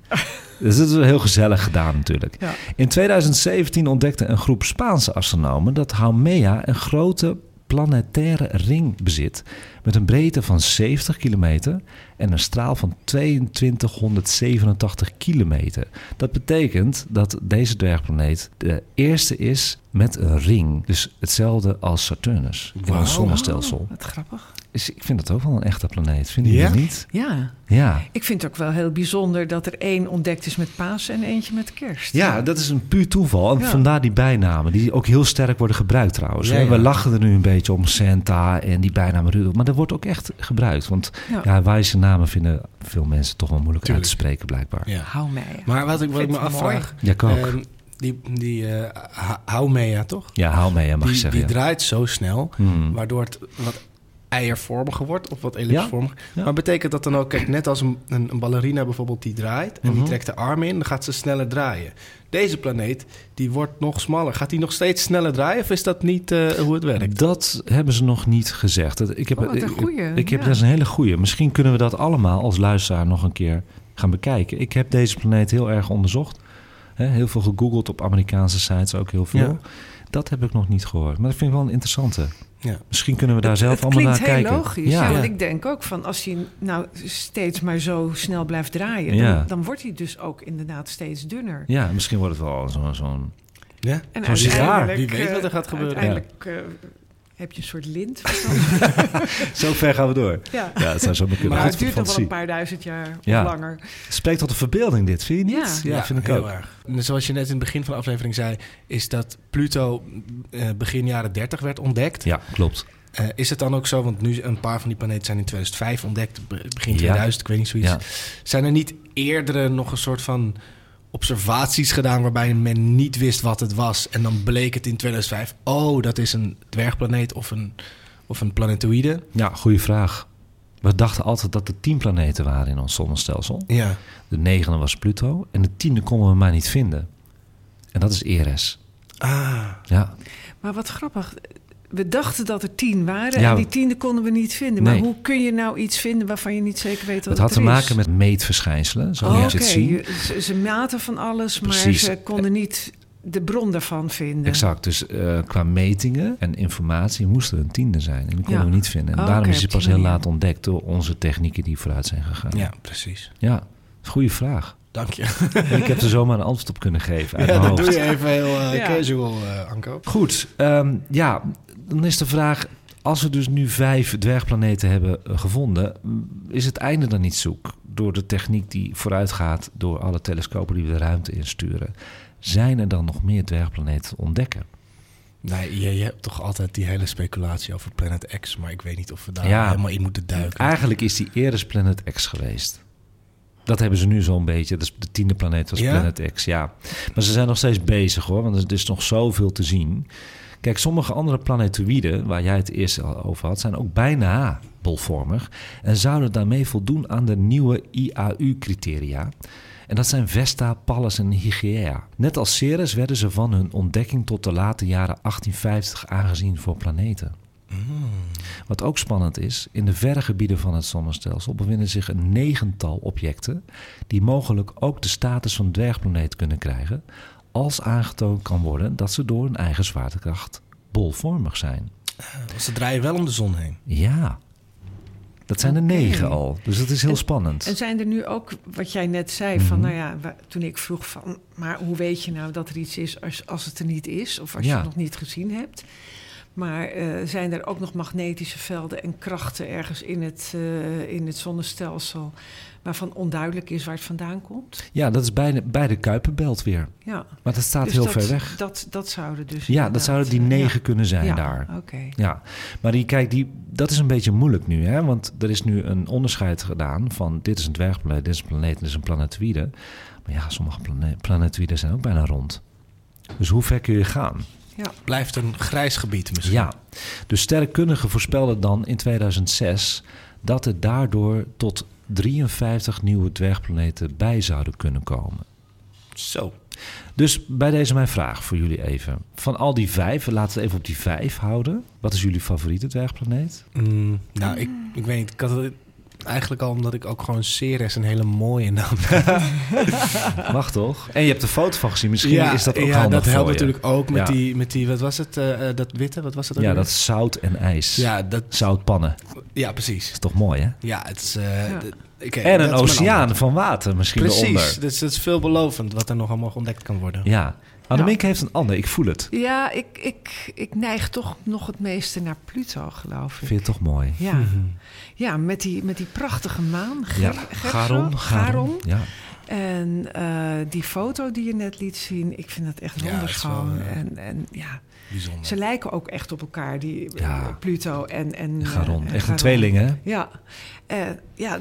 Dus dat is heel gezellig gedaan natuurlijk. Ja. In 2017 ontdekte een groep Spaanse astronomen dat Haumea een grote planetaire ring bezit met een breedte van 70 kilometer en een straal van 2287 kilometer. Dat betekent dat deze dwergplaneet de eerste is met een ring. Dus hetzelfde als Saturnus in ons zonnestelsel. Wow, wat grappig. Dus ik vind dat ook wel een echte planeet, vind je niet? Ja. Ja. Ik vind het ook wel heel bijzonder dat er 1 ontdekt is met Pasen en eentje met Kerst. Ja, dat is een puur toeval. En vandaar die bijnamen, die ook heel sterk worden gebruikt trouwens. Ja, ja. We lachen er nu een beetje om Santa en die bijnaam Rudolf. Maar dat wordt ook echt gebruikt. Want wijze namen vinden veel mensen toch wel moeilijk uit te spreken blijkbaar. Ja. Haumea. Maar wat ik me afvraag... Ja, die Haumea toch? Ja, Haumea mag je zeggen. Die draait zo snel, waardoor het... wat eiervormiger wordt of wat ellipsvormiger. Ja. Maar betekent dat dan ook, kijk, net als een ballerina bijvoorbeeld die draait en die trekt de arm in, dan gaat ze sneller draaien. Deze planeet, die wordt nog smaller. Gaat die nog steeds sneller draaien of is dat niet hoe het werkt? Dat hebben ze nog niet gezegd. Dat is een hele goeie. Misschien kunnen we dat allemaal als luisteraar nog een keer gaan bekijken. Ik heb deze planeet heel erg onderzocht. Heel veel gegoogeld op Amerikaanse sites, ook heel veel. Ja. Dat heb ik nog niet gehoord. Maar dat vind ik wel een interessante. Ja. Misschien kunnen we daar zelf allemaal naar kijken. Het klinkt heel logisch. Ja. Ja, want ik denk ook van als hij nou steeds maar zo snel blijft draaien... Ja. Dan wordt hij dus ook inderdaad steeds dunner. Ja, misschien wordt het wel zo'n... Ja, zo'n sigaar. Wie weet wat er gaat gebeuren. Uiteindelijk... Heb je een soort lint? Zo ver gaan we door. Ja. Ja, het zou zo maar kunnen. Maar het duurt nog wel een paar duizend jaar of langer. Spreekt tot de verbeelding dit, vind je niet? Ja, vind ik heel ook. Erg. Zoals je net in het begin van de aflevering zei... is dat Pluto begin jaren 30 werd ontdekt. Ja, klopt. Is het dan ook zo, want nu een paar van die planeten zijn in 2005 ontdekt... begin 2000, ik weet niet zoiets. Ja. Zijn er niet eerder nog een soort van... observaties gedaan waarbij men niet wist wat het was. En dan bleek het in 2005... oh, dat is een dwergplaneet of een planetoïde. Ja, goede vraag. We dachten altijd dat er 10 planeten waren in ons zonnestelsel. Ja. De 9e was Pluto. En de 10e konden we maar niet vinden. En dat is Eris. Ah. Ja. Maar wat grappig... We dachten dat er 10 waren en die 10e konden we niet vinden. Maar hoe kun je nou iets vinden waarvan je niet zeker weet wat het is? Het had te maken met meetverschijnselen, zoals je het ziet. Ze maten van alles, precies. Maar ze konden niet de bron daarvan vinden. Exact, dus qua metingen en informatie moest er een 10e zijn. En die konden we niet vinden. En daarom is het pas heel laat ontdekt door onze technieken die vooruit zijn gegaan. Ja, precies. Ja, goede vraag. Dank je. Ik heb er zomaar een antwoord op kunnen geven uit mijn hoofd. Dat doe je even heel casual, Anco. Goed, dan is de vraag, als we dus nu 5 dwergplaneten hebben gevonden... is het einde dan niet zoek? Door de techniek die vooruit gaat, door alle telescopen die we de ruimte insturen... zijn er dan nog meer dwergplaneten te ontdekken? Nee, je hebt toch altijd die hele speculatie over Planet X... maar ik weet niet of we daar helemaal in moeten duiken. Eigenlijk is die eerder Planet X geweest. Dat hebben ze nu zo'n beetje. Dat is de 10e planeet, was Planet X, Maar ze zijn nog steeds bezig, hoor, want er is nog zoveel te zien... Kijk, sommige andere planetoïden, waar jij het eerst al over had... zijn ook bijna bolvormig en zouden daarmee voldoen aan de nieuwe IAU-criteria. En dat zijn Vesta, Pallas en Hygieia. Net als Ceres werden ze van hun ontdekking tot de late jaren 1850 aangezien voor planeten. Wat ook spannend is, in de verre gebieden van het zonnestelsel... bevinden zich een 9-tal objecten... die mogelijk ook de status van dwergplaneet kunnen krijgen... als aangetoond kan worden dat ze door hun eigen zwaartekracht bolvormig zijn. Ze draaien wel om de zon heen. Ja, dat zijn er 9 al. Dus dat is heel spannend. En zijn er nu ook, wat jij net zei, van toen ik vroeg van... maar hoe weet je nou dat er iets is als het er niet is? Of als je het nog niet gezien hebt? Maar zijn er ook nog magnetische velden en krachten ergens in het zonnestelsel... waarvan onduidelijk is waar het vandaan komt? Ja, dat is bij de Kuiperbelt weer. Ja. Maar dat staat dus heel ver weg. Dat zouden dus... Ja, dat zouden die 9 kunnen zijn daar. Okay. Ja, maar dat is een beetje moeilijk nu, hè? Want er is nu een onderscheid gedaan van... dit is een dwergplaneet, dit is een planeet, dit is een planetoïde. Maar ja, sommige planetoïden zijn ook bijna rond. Dus hoe ver kun je gaan? Ja. Blijft een grijs gebied misschien. Ja, dus sterrenkundigen voorspelden dan in 2006... dat er daardoor tot 53 nieuwe dwergplaneten bij zouden kunnen komen. Zo. Dus bij deze mijn vraag voor jullie even. Van al die 5, laten we even op die 5 houden. Wat is jullie favoriete dwergplaneet? Nou, ik weet niet. Ik had het eigenlijk al omdat ik ook gewoon Ceres een hele mooie naam heb. Mag toch? En je hebt de foto van gezien. Misschien is dat ook handig dat helpt natuurlijk ook met die wat was het? Dat witte, wat was dat? Ja, dat zout en ijs. Ja, dat... Zoutpannen. Ja, precies. Dat is toch mooi, hè? Ja, het is... en een oceaan van water misschien eronder. Precies, dus dat is veelbelovend wat er nog allemaal ontdekt kan worden. Ja. Annemienke heeft een ander, ik voel het. Ja, ik neig toch nog het meeste naar Pluto, geloof ik. Vind je het toch mooi? Ja, ja met die prachtige maan. Charon. Ja. En die foto die je net liet zien, ik vind dat echt wonderschoon. Bijzonder. Ze lijken ook echt op elkaar, Pluto en Charon. Echt een tweeling, hè? Ja,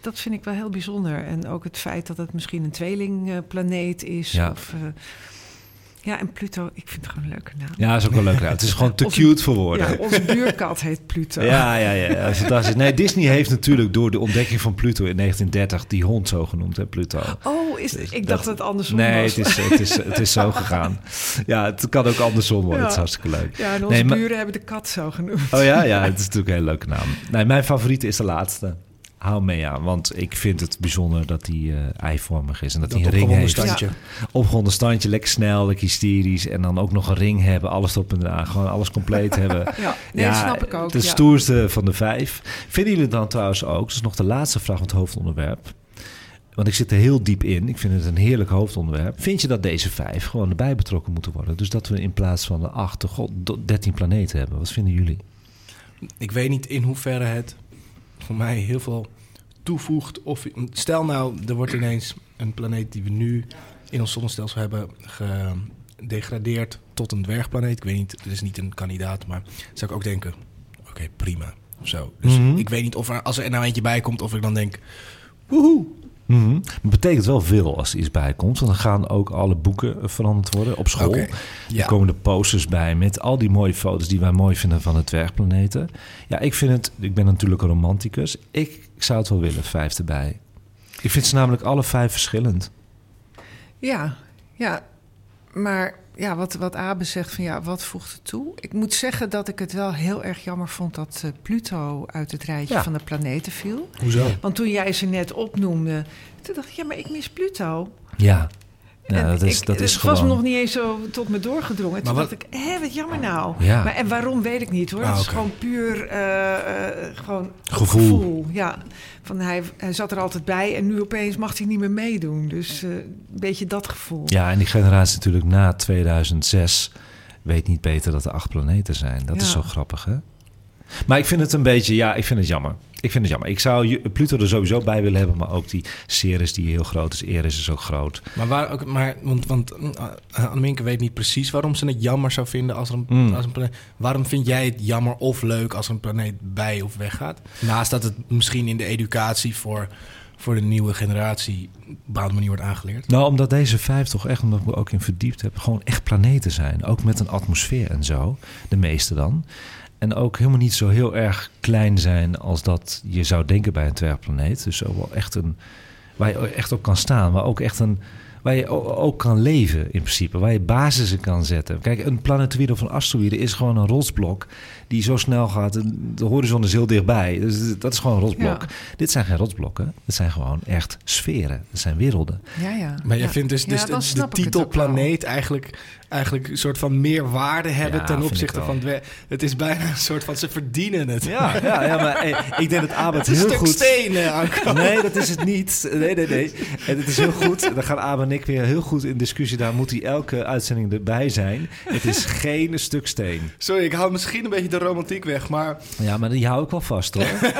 dat vind ik wel heel bijzonder. En ook het feit dat het misschien een tweelingplaneet is. Ja. En Pluto, ik vind het gewoon een leuke naam. Ja, dat is ook wel leuk. Het is gewoon te cute voor woorden. Ja, onze buurkat heet Pluto. Ja. Fantastisch. Nee, Disney heeft natuurlijk door de ontdekking van Pluto in 1930... die hond zo genoemd, hè, Pluto. Oh, ik dacht dat het andersom was. Nee, het is zo gegaan. Ja, het kan ook andersom worden. Ja. Het is hartstikke leuk. Ja, en onze buren hebben de kat zo genoemd. Oh ja, het is natuurlijk een hele leuke naam. Nee, mijn favoriete is de laatste. Haumea, want ik vind het bijzonder dat die eivormig is en dat die een ring heeft. Ja. Opgeronde standje, lekker snel, lekker hysterisch en dan ook nog een ring hebben, alles erop en eraan, gewoon alles compleet hebben. Ja, nee, ja, snap ik ook. De stoerste van de vijf. Vinden jullie dan trouwens ook, dat is nog de laatste vraag van het hoofdonderwerp, want ik zit er heel diep in. Ik vind het een heerlijk hoofdonderwerp. Vind je dat deze vijf gewoon erbij betrokken moeten worden? Dus dat we in plaats van de 13 planeten hebben. Wat vinden jullie? Ik weet niet in hoeverre het voor mij heel veel toevoegt. Of, stel nou, er wordt ineens een planeet die we nu in ons zonnestelsel hebben gedegradeerd tot een dwergplaneet. Ik weet niet, het is niet een kandidaat, maar zou ik ook denken, oké, prima. Of zo. Dus ik weet niet of er, als er nou eentje bij komt, of ik dan denk, woehoe. Mm-hmm. Het betekent wel veel als er iets bij komt. Want dan gaan ook alle boeken veranderd worden op school. Okay, ja. Er komen de posters bij met al die mooie foto's die wij mooi vinden van de dwergplaneten. Ja, ik vind het... Ik ben natuurlijk een romanticus. Ik zou het wel willen, 5 erbij. Ik vind ze namelijk alle 5 verschillend. Ja. Maar ja, wat Abe zegt van ja, wat voegt het toe? Ik moet zeggen dat ik het wel heel erg jammer vond dat Pluto uit het rijtje van de planeten viel. Hoezo? Want toen jij ze net opnoemde, toen dacht ik, ja, maar ik mis Pluto. Ja, dat is gewoon... Het was me nog niet eens zo tot me doorgedrongen. Maar toen dacht ik, hé, wat jammer nou. Ja. Maar, en waarom weet ik niet hoor. Dat is gewoon puur gewoon gevoel. Ja. Van hij zat er altijd bij en nu opeens mag hij niet meer meedoen. Dus een beetje dat gevoel. Ja, en die generatie natuurlijk na 2006 weet niet beter dat er 8 planeten zijn. Dat is zo grappig, hè? Maar ik vind het een beetje... Ja, ik vind het jammer. Ik zou Pluto er sowieso bij willen hebben, maar ook die Ceres die heel groot is. Eris is ook groot. Want Annemienke weet niet precies waarom ze het jammer zou vinden als er een planeet... Waarom vind jij het jammer of leuk als een planeet bij of weggaat? Naast dat het misschien in de educatie voor de nieuwe generatie op een bepaalde manier wordt aangeleerd. Nou, omdat deze 5 toch echt, omdat ik me ook in verdiept heb, gewoon echt planeten zijn. Ook met een atmosfeer en zo. De meeste dan. En ook helemaal niet zo heel erg klein zijn als dat je zou denken bij een dwergplaneet. Dus ook wel echt een, waar je echt op kan staan, maar ook echt een, waar je ook kan leven in principe. Waar je basisen kan zetten. Kijk, een planetoïde of een asteroïde is gewoon een rotsblok die zo snel gaat. De horizon is heel dichtbij. Dus dat is gewoon een rotsblok. Ja. Dit zijn geen rotsblokken. Dit zijn gewoon echt sferen. Dit zijn werelden. Ja. Maar je vindt dus de titel planeet eigenlijk een soort van meer waarde hebben ten opzichte van... Het is bijna een soort van, ze verdienen het. Ja maar ik denk dat Abe het heel goed... Het is een stuk stenen, Anco. Nee, dat is het niet. Nee. En het is heel goed. Dan gaan Abe en ik weer heel goed in discussie. Daar moet hij elke uitzending erbij zijn. Het is geen stuk steen. Sorry, ik haal misschien een beetje de romantiek weg, maar... Ja, maar die hou ik wel vast, hoor.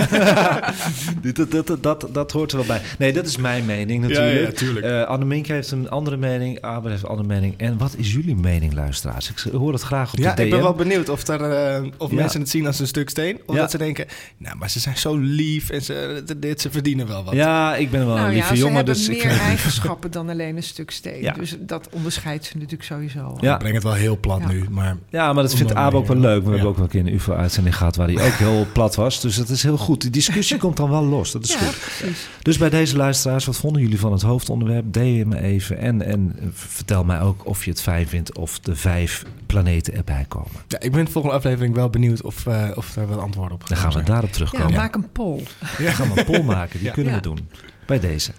dat hoort er wel bij. Nee, dat is mijn mening natuurlijk. Ja, Annemienke heeft een andere mening. Abe heeft een andere mening. En wat is jullie mening, luisteraars? Ik hoor het graag op de DM. Ik ben wel benieuwd of mensen het zien als een stuk steen. Of dat ze denken, nou, maar ze zijn zo lief en ze verdienen wel wat. Ja, ik ben wel een lieve jongen. Dus ze hebben meer eigenschappen dan alleen een stuk steen. Ja. Dus dat onderscheidt ze natuurlijk sowieso. Ja. Ik breng het wel heel plat nu. Maar ja, maar dat vindt Abe ook wel leuk. We hebben ook wel een keer een UFO-uitzending gehad waar hij ook heel plat was. Dus dat is heel goed. Die discussie komt dan wel los. Dat is goed. Precies. Dus bij deze luisteraars, wat vonden jullie van het hoofdonderwerp? DM me even en vertel mij ook of je het fijn vindt of de 5 planeten erbij komen. Ja, ik ben de volgende aflevering wel benieuwd of daar wel antwoorden op gekomen. Dan gaan we daarop terugkomen. Ja, maak een poll. Ja. Gaan we een poll maken, die kunnen we doen. Bij deze.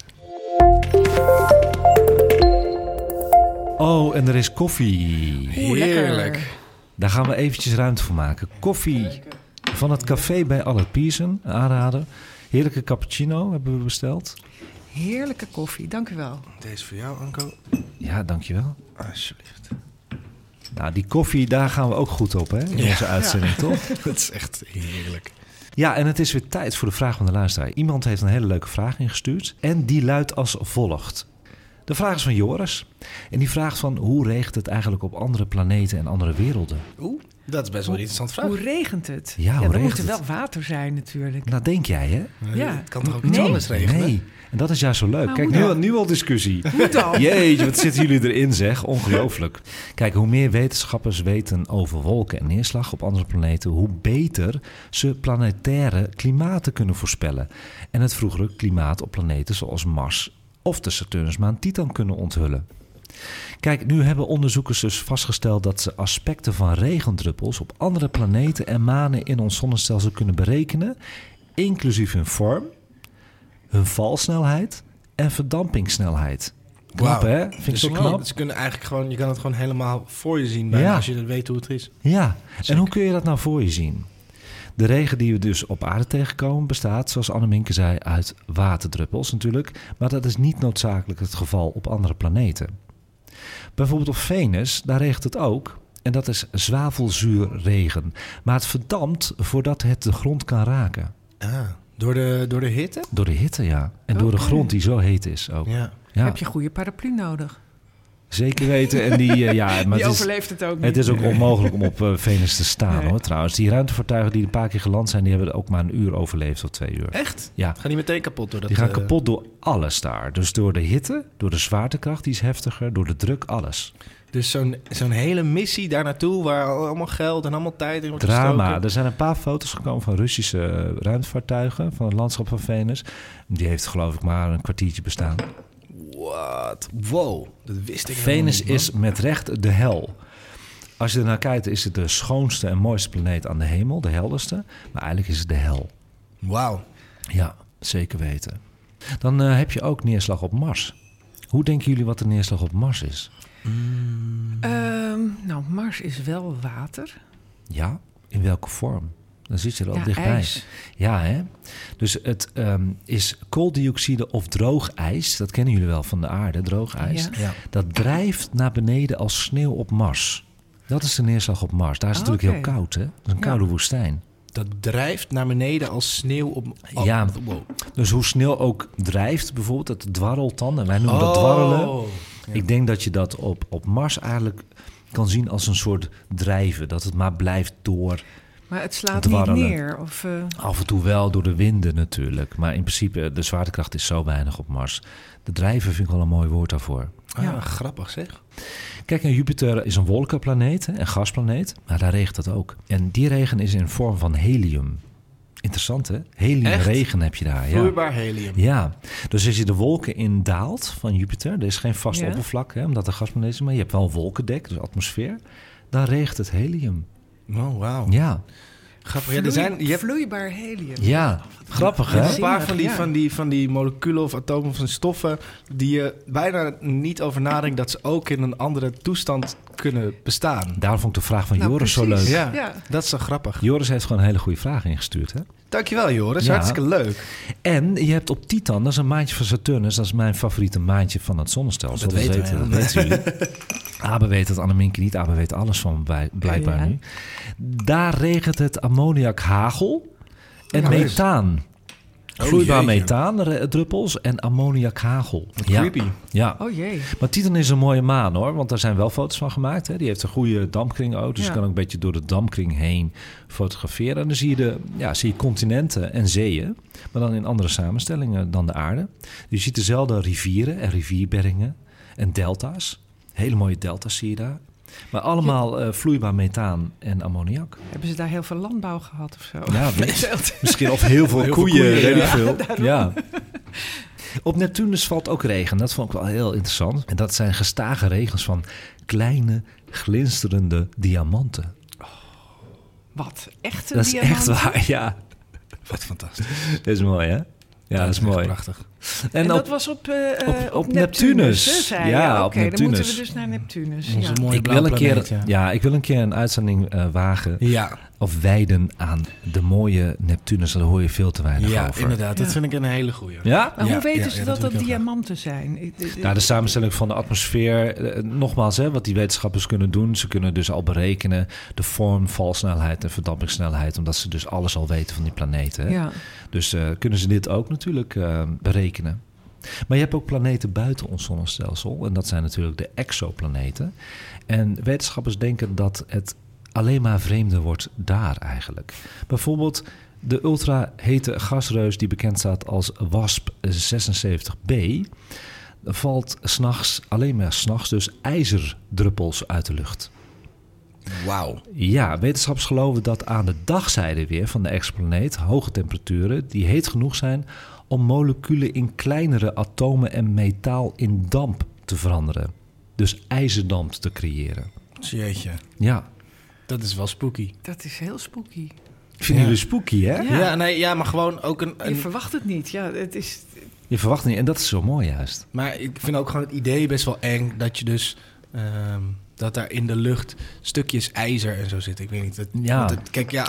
Oh, en er is koffie. Heerlijk. Daar gaan we eventjes ruimte voor maken. Koffie van het café bij Allert Pierson, aanrader. Heerlijke cappuccino hebben we besteld. Heerlijke koffie, dank u wel. Deze voor jou, Anco. Ja, dank je wel. Alsjeblieft. Nou, die koffie, daar gaan we ook goed op, hè? In onze uitzending, toch? Dat is echt heerlijk. Ja, en het is weer tijd voor de vraag van de luisteraar. Iemand heeft een hele leuke vraag ingestuurd. En die luidt als volgt. De vraag is van Joris. En die vraagt van, hoe regent het eigenlijk op andere planeten en andere werelden? Oeh, dat is best wel een interessante vraag. Hoe regent het? Ja, dan moet er wel water zijn natuurlijk. Nou, denk jij, hè? Ja. Het kan toch ook niet anders regenen? Nee. En dat is juist zo leuk. Maar kijk, nu al discussie. Hoe dan? Jeetje, wat zitten jullie erin, zeg. Ongelooflijk. Kijk, hoe meer wetenschappers weten over wolken en neerslag op andere planeten, hoe beter ze planetaire klimaten kunnen voorspellen. En het vroegere klimaat op planeten zoals Mars of de Saturnusmaan Titan kunnen onthullen. Kijk, nu hebben onderzoekers dus vastgesteld dat ze aspecten van regendruppels op andere planeten en manen in ons zonnestelsel kunnen berekenen, inclusief hun vorm, hun valsnelheid en verdampingssnelheid. Knap, wow. Hè? Vind ik dus zo knap. Ze kunnen eigenlijk gewoon, je kan het gewoon helemaal voor je zien bijna, ja. Als je dat weet hoe het is. Ja, zeker. En hoe kun je dat nou voor je zien? De regen die we dus op aarde tegenkomen bestaat, zoals Annemienke zei, uit waterdruppels natuurlijk. Maar dat is niet noodzakelijk het geval op andere planeten. Bijvoorbeeld op Venus, daar regent het ook. En dat is zwavelzuurregen. Maar het verdampt voordat het de grond kan raken. Ah, door de hitte? Door de hitte, ja. En door de grond die zo heet is ook. Ja. Ja. Heb je een goede paraplu nodig? Zeker weten. En maar die overleeft het ook niet. Het is ook onmogelijk om op Venus te staan, hoor, trouwens. Die ruimtevaartuigen die een paar keer geland zijn, die hebben ook maar een uur overleefd of 2 uur. Echt? Ja. Gaan die meteen kapot door dat? Die gaan kapot door alles daar. Dus door de hitte, door de zwaartekracht, die is heftiger, door de druk, alles. Dus zo'n hele missie daar naartoe, waar allemaal geld en allemaal tijd in wordt gestoken. Drama. Er zijn een paar foto's gekomen van Russische ruimtevaartuigen, van het landschap van Venus. Die heeft geloof ik maar een kwartiertje bestaan. Wat? Wow, dat wist ik niet. Venus is met recht de hel. Als je ernaar kijkt, is het de schoonste en mooiste planeet aan de hemel, de helderste. Maar eigenlijk is het de hel. Wauw. Ja, zeker weten. Dan heb je ook neerslag op Mars. Hoe denken jullie wat de neerslag op Mars is? Mars is wel water. Ja, in welke vorm? Dan zit je er al dichtbij. IJs. Ja, hè? Dus het is kooldioxide of droog ijs. Dat kennen jullie wel van de aarde, droog ijs. Ja. Ja. Dat drijft naar beneden als sneeuw op Mars. Dat is de neerslag op Mars. Daar is het natuurlijk heel koud, hè? Dat is een koude woestijn. Dat drijft naar beneden als sneeuw op. Ja, dus hoe sneeuw ook drijft bijvoorbeeld, dat dwarrelt dan. En wij noemen dat dwarrelen. Ja. Ik denk dat je dat op Mars eigenlijk kan zien als een soort drijven. Dat het maar blijft door... Maar het slaat niet neer? Of, Af en toe wel door de winden natuurlijk. Maar in principe, de zwaartekracht is zo weinig op Mars. De drijven vind ik wel een mooi woord daarvoor. Ah, ja, grappig zeg. Kijk, Jupiter is een wolkenplaneet en gasplaneet. Maar daar regent het ook. En die regen is in vorm van helium. Interessant, hè? Heliumregen heb je daar. Vloeibaar helium. Ja, dus als je de wolken indaalt van Jupiter... er is geen vast oppervlak, hè, omdat er gasplaneet is... maar je hebt wel een wolkendek, dus atmosfeer. Dan regent het helium. Oh, wauw. Ja. Grappig. Vloeibaar helium. Ja, grappig, hè? Een paar van die moleculen of atomen van stoffen... die je bijna niet over nadenkt... dat ze ook in een andere toestand kunnen bestaan. Daar vond ik de vraag van Joris precies. Zo leuk. Ja, ja, dat is zo grappig. Joris heeft gewoon een hele goede vraag ingestuurd, hè? Dankjewel, Joris. Ja. Hartstikke leuk. En je hebt op Titan, dat is een maantje van Saturnus... dat is mijn favoriete maantje van het zonnestelsel. Dat weten jullie. Abe weet het, Annemienke niet. Abe weet alles van blijkbaar nu. Daar regent het ammoniakhagel en methaan. Vloeibaar methaandruppels en ammoniakhagel. Creepy. Ja. Oh jee. Maar Titan is een mooie maan, hoor. Want daar zijn wel foto's van gemaakt. Hè. Die heeft een goede dampkring ook. Dus je kan ook een beetje door de dampkring heen fotograferen. En dan zie je continenten en zeeën. Maar dan in andere samenstellingen dan de aarde. Je ziet dezelfde rivieren en rivierbergen en delta's. Hele mooie delta's zie je daar. Maar allemaal vloeibaar methaan en ammoniak. Hebben ze daar heel veel landbouw gehad of zo? Ja, misschien. Of heel veel koeien. Veel. Ja. Op Neptunus valt ook regen. Dat vond ik wel heel interessant. En dat zijn gestage regens van kleine, glinsterende diamanten. Oh, wat? Echte diamanten? Dat is echt waar, ja. Wat fantastisch. Dat is mooi, hè? Ja, dat is mooi. Prachtig. En dat was op Neptunus. Dan moeten we dus naar Neptunus. Ja. Mooie ik wil een keer een uitzending wagen. Ja. Of wijden aan de mooie Neptunus. Daar hoor je veel te weinig over. Inderdaad. Ja. Dat vind ik een hele goeie. Ja? Maar hoe weten ze dat diamanten zijn? Nou, de samenstelling van de atmosfeer. Nogmaals, hè, wat die wetenschappers kunnen doen. Ze kunnen dus al berekenen de vorm, valsnelheid en verdampingssnelheid. Omdat ze dus alles al weten van die planeten. Hè? Ja. Dus kunnen ze dit ook natuurlijk berekenen. Maar je hebt ook planeten buiten ons zonnestelsel. En dat zijn natuurlijk de exoplaneten. En wetenschappers denken dat het alleen maar vreemder wordt daar eigenlijk. Bijvoorbeeld de ultrahete gasreus die bekend staat als WASP-76b... valt alleen maar 's nachts dus ijzerdruppels uit de lucht. Wauw. Ja, wetenschappers geloven dat aan de dagzijde weer van de exoplaneet... hoge temperaturen die heet genoeg zijn... om moleculen in kleinere atomen en metaal in damp te veranderen. Dus ijzerdamp te creëren. Jeetje. Ja. Dat is wel spooky. Dat is heel spooky. Vinden jullie spooky, hè? Ja. Ja, maar gewoon ook een... Je verwacht het niet, ja. Het is... Je verwacht het niet en dat is zo mooi juist. Maar ik vind ook gewoon het idee best wel eng dat je dus... dat daar in de lucht stukjes ijzer en zo zitten. Ik weet niet.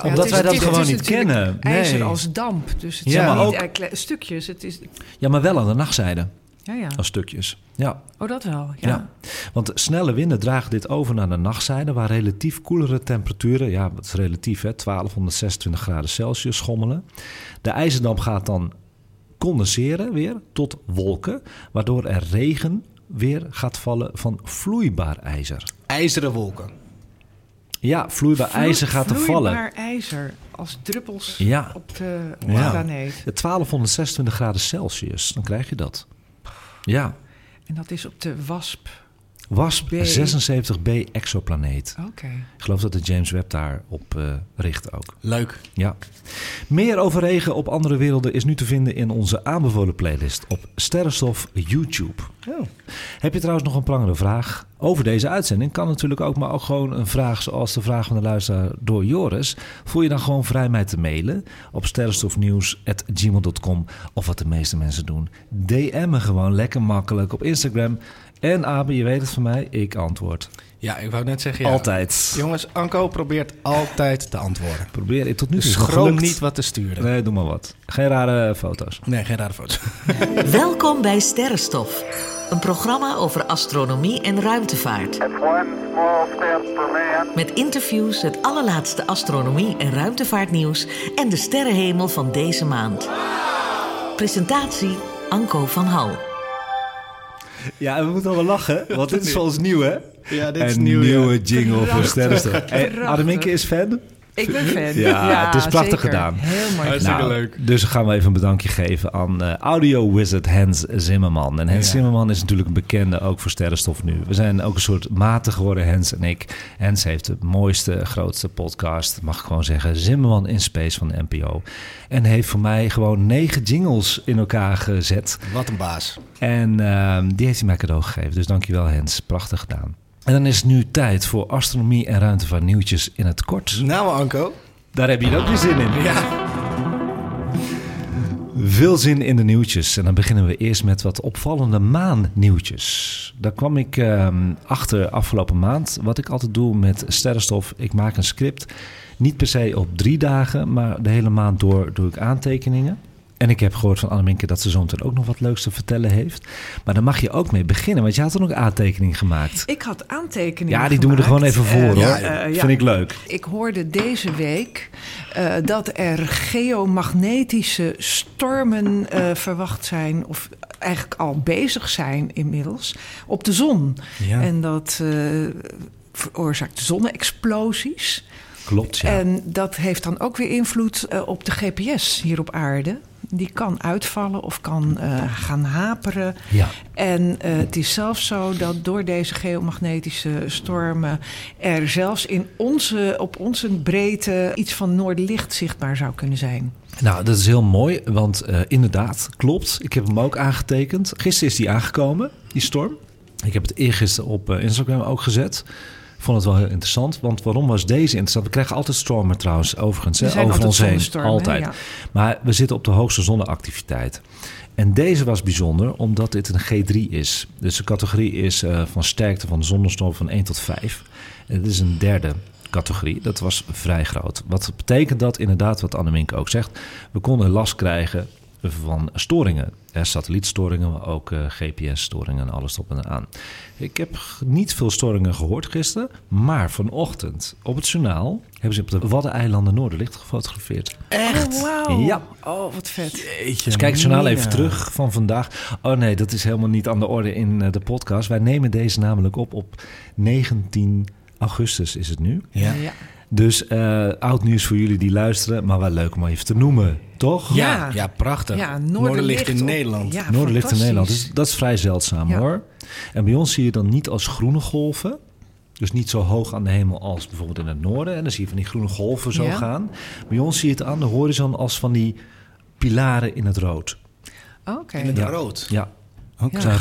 Omdat wij dat gewoon niet kennen. IJzer als damp. Dus het zijn maar niet ook... stukjes. Het is... Ja, maar wel aan de nachtzijde. Ja. Als stukjes. Ja. Oh, dat wel. Ja. Want snelle winden dragen dit over naar de nachtzijde... waar relatief koelere temperaturen... ja, dat is relatief, hè, 1226 graden Celsius schommelen. De ijzerdamp gaat dan condenseren weer tot wolken... waardoor er regen... weer gaat vallen van vloeibaar ijzer. IJzeren wolken. Ja, ijzer gaat er vallen. Vloeibaar ijzer als druppels op de planeet. 1226 graden Celsius, dan krijg je dat. Ja. En dat is op de WASP-76b exoplaneet. Okay. Ik geloof dat de James Webb daarop richt ook. Leuk. Ja. Meer over regen op andere werelden is nu te vinden in onze aanbevolen playlist op Sterrenstof YouTube. Oh. Heb je trouwens nog een prangende vraag over deze uitzending? Kan natuurlijk ook, maar ook gewoon een vraag zoals de vraag van de luisteraar door Joris. Voel je dan gewoon vrij mij te mailen op sterrenstofnieuws@gmail.com of wat de meeste mensen doen. DM me gewoon lekker makkelijk op Instagram. En Abe, je weet het van mij, ik antwoord. Ja, ik wou net zeggen... Ja. Altijd. Jongens, Anco probeert altijd te antwoorden. Probeer ik tot nu toe. Schroom niet wat te sturen. Nee, doe maar wat. Geen rare foto's. Nee, geen rare foto's. Welkom bij Sterrenstof. Een programma over astronomie en ruimtevaart. Met interviews, het allerlaatste astronomie- en ruimtevaartnieuws... en de sterrenhemel van deze maand. Presentatie Anco van Hal. Ja, en we moeten wel lachen, want dit is voor ons nieuw, hè? Ja, dit is nieuw. Een nieuwe jingle voor Sterrenstof. En Annemienke is fan? Ik ben fan. Ja, het is prachtig gedaan. Heel mooi. Hartstikke leuk. Dus gaan we even een bedankje geven aan audio wizard Hans Zimmerman. En Hans Zimmerman is natuurlijk een bekende ook voor Sterrenstof nu. We zijn ook een soort maten geworden, Hans en ik. Hans heeft de mooiste, grootste podcast, mag ik gewoon zeggen. Zimmerman in Space van de NPO. En heeft voor mij gewoon 9 jingles in elkaar gezet. Wat een baas. En die heeft hij mij cadeau gegeven. Dus dankjewel, Hans. Prachtig gedaan. En dan is het nu tijd voor astronomie en ruimtevaartnieuwtjes in het kort. Nou, Anco. Daar heb je ook weer zin in. Ja. Veel zin in de nieuwtjes. En dan beginnen we eerst met wat opvallende maannieuwtjes. Daar kwam ik achter afgelopen maand. Wat ik altijd doe met Sterrenstof, ik maak een script. Niet per se op 3 dagen, maar de hele maand door doe ik aantekeningen. En ik heb gehoord van Annemienke dat ze zometeen ook nog wat leuks te vertellen heeft. Maar daar mag je ook mee beginnen, want je had er ook aantekeningen gemaakt. Ik had aantekeningen gemaakt. Ja, die doen we er gewoon even voor, hoor. Vind ik leuk. Ik hoorde deze week dat er geomagnetische stormen verwacht zijn... of eigenlijk al bezig zijn inmiddels, op de zon. Ja. En dat veroorzaakt zonne-explosies... Klopt, ja. En dat heeft dan ook weer invloed op de GPS hier op aarde. Die kan uitvallen of kan gaan haperen. Ja. En het is zelfs zo dat door deze geomagnetische stormen... er zelfs op onze breedte iets van noordlicht zichtbaar zou kunnen zijn. Nou, dat is heel mooi, want inderdaad, klopt. Ik heb hem ook aangetekend. Gisteren is die aangekomen, die storm. Ik heb het eergisteren op Instagram ook gezet... Ik vond het wel heel interessant, want waarom was deze interessant? We krijgen altijd stormen trouwens, overigens, over ons heen. Altijd. Ja. Maar we zitten op de hoogste zonneactiviteit. En deze was bijzonder, omdat dit een G3 is. Dus de categorie is van sterkte van de zonnestorm van 1 tot 5. En dit is een derde categorie. Dat was vrij groot. Wat betekent dat? Inderdaad, wat Annemienke ook zegt. We konden last krijgen van storingen. Satellietstoringen, maar ook GPS-storingen en alles op en aan. Ik heb niet veel storingen gehoord gisteren, maar vanochtend op het journaal hebben ze op de Waddeneilanden Noorderlicht gefotografeerd. Echt? Oh, wow. Ja. Oh, wat vet. Jeetje, dus kijk het journaal even terug van vandaag. Oh nee, dat is helemaal niet aan de orde in de podcast. Wij nemen deze namelijk op 19 augustus is het nu. Ja. Dus oud nieuws voor jullie die luisteren, maar wel leuk om even te noemen, toch? Ja, prachtig. Ja, Noorderlicht in Nederland. Ja, Noorderlicht in Nederland, dus dat is vrij zeldzaam, hoor. En bij ons zie je dan niet als groene golven. Dus niet zo hoog aan de hemel als bijvoorbeeld in het noorden. En dan zie je van die groene golven zo gaan. Bij ons zie je het aan de horizon als van die pilaren in het rood. Okay. In het rood? Ja. Ja, zijn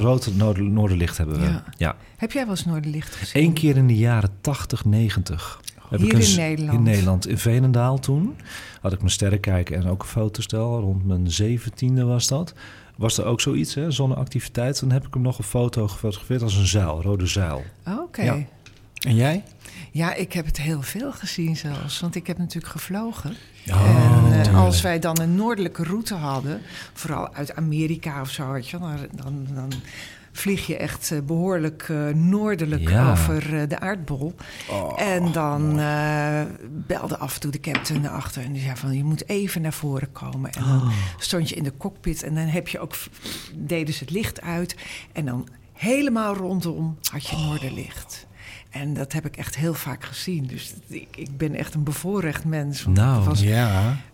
rood Noorderlicht hebben we. Ja. Heb jij wel eens Noorderlicht gezien? 1 keer in de jaren 80, 90. Hier in Nederland? In Nederland, in Veenendaal toen. Had ik mijn sterrenkijker en ook een fotostel. Rond mijn 17e was dat. Was er ook zoiets, hè, zonneactiviteit. Dan heb ik hem nog een foto gefotografeerd als een zuil, rode zuil. Oké. Ja. En jij? Ja, ik heb het heel veel gezien zelfs. Want ik heb natuurlijk gevlogen. En als wij dan een noordelijke route hadden... vooral uit Amerika of zo, weet je, dan vlieg je echt behoorlijk noordelijk over de aardbol. En dan belde af en toe de captain erachter. En die zei van, je moet even naar voren komen. En dan stond je in de cockpit. En dan heb je ook, deden ze het licht uit. En dan helemaal rondom had je noorderlicht. En dat heb ik echt heel vaak gezien. Dus ik ben echt een bevoorrecht mens. Nou, was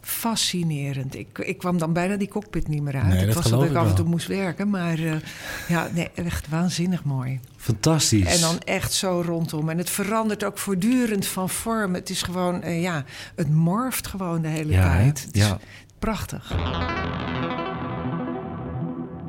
fascinerend. Ik kwam dan bijna die cockpit niet meer uit. Nee, dat was dat ik af en toe moest werken. Maar echt waanzinnig mooi. Fantastisch. En dan echt zo rondom. En het verandert ook voortdurend van vorm. Het is gewoon, het morft gewoon de hele tijd. Het is prachtig.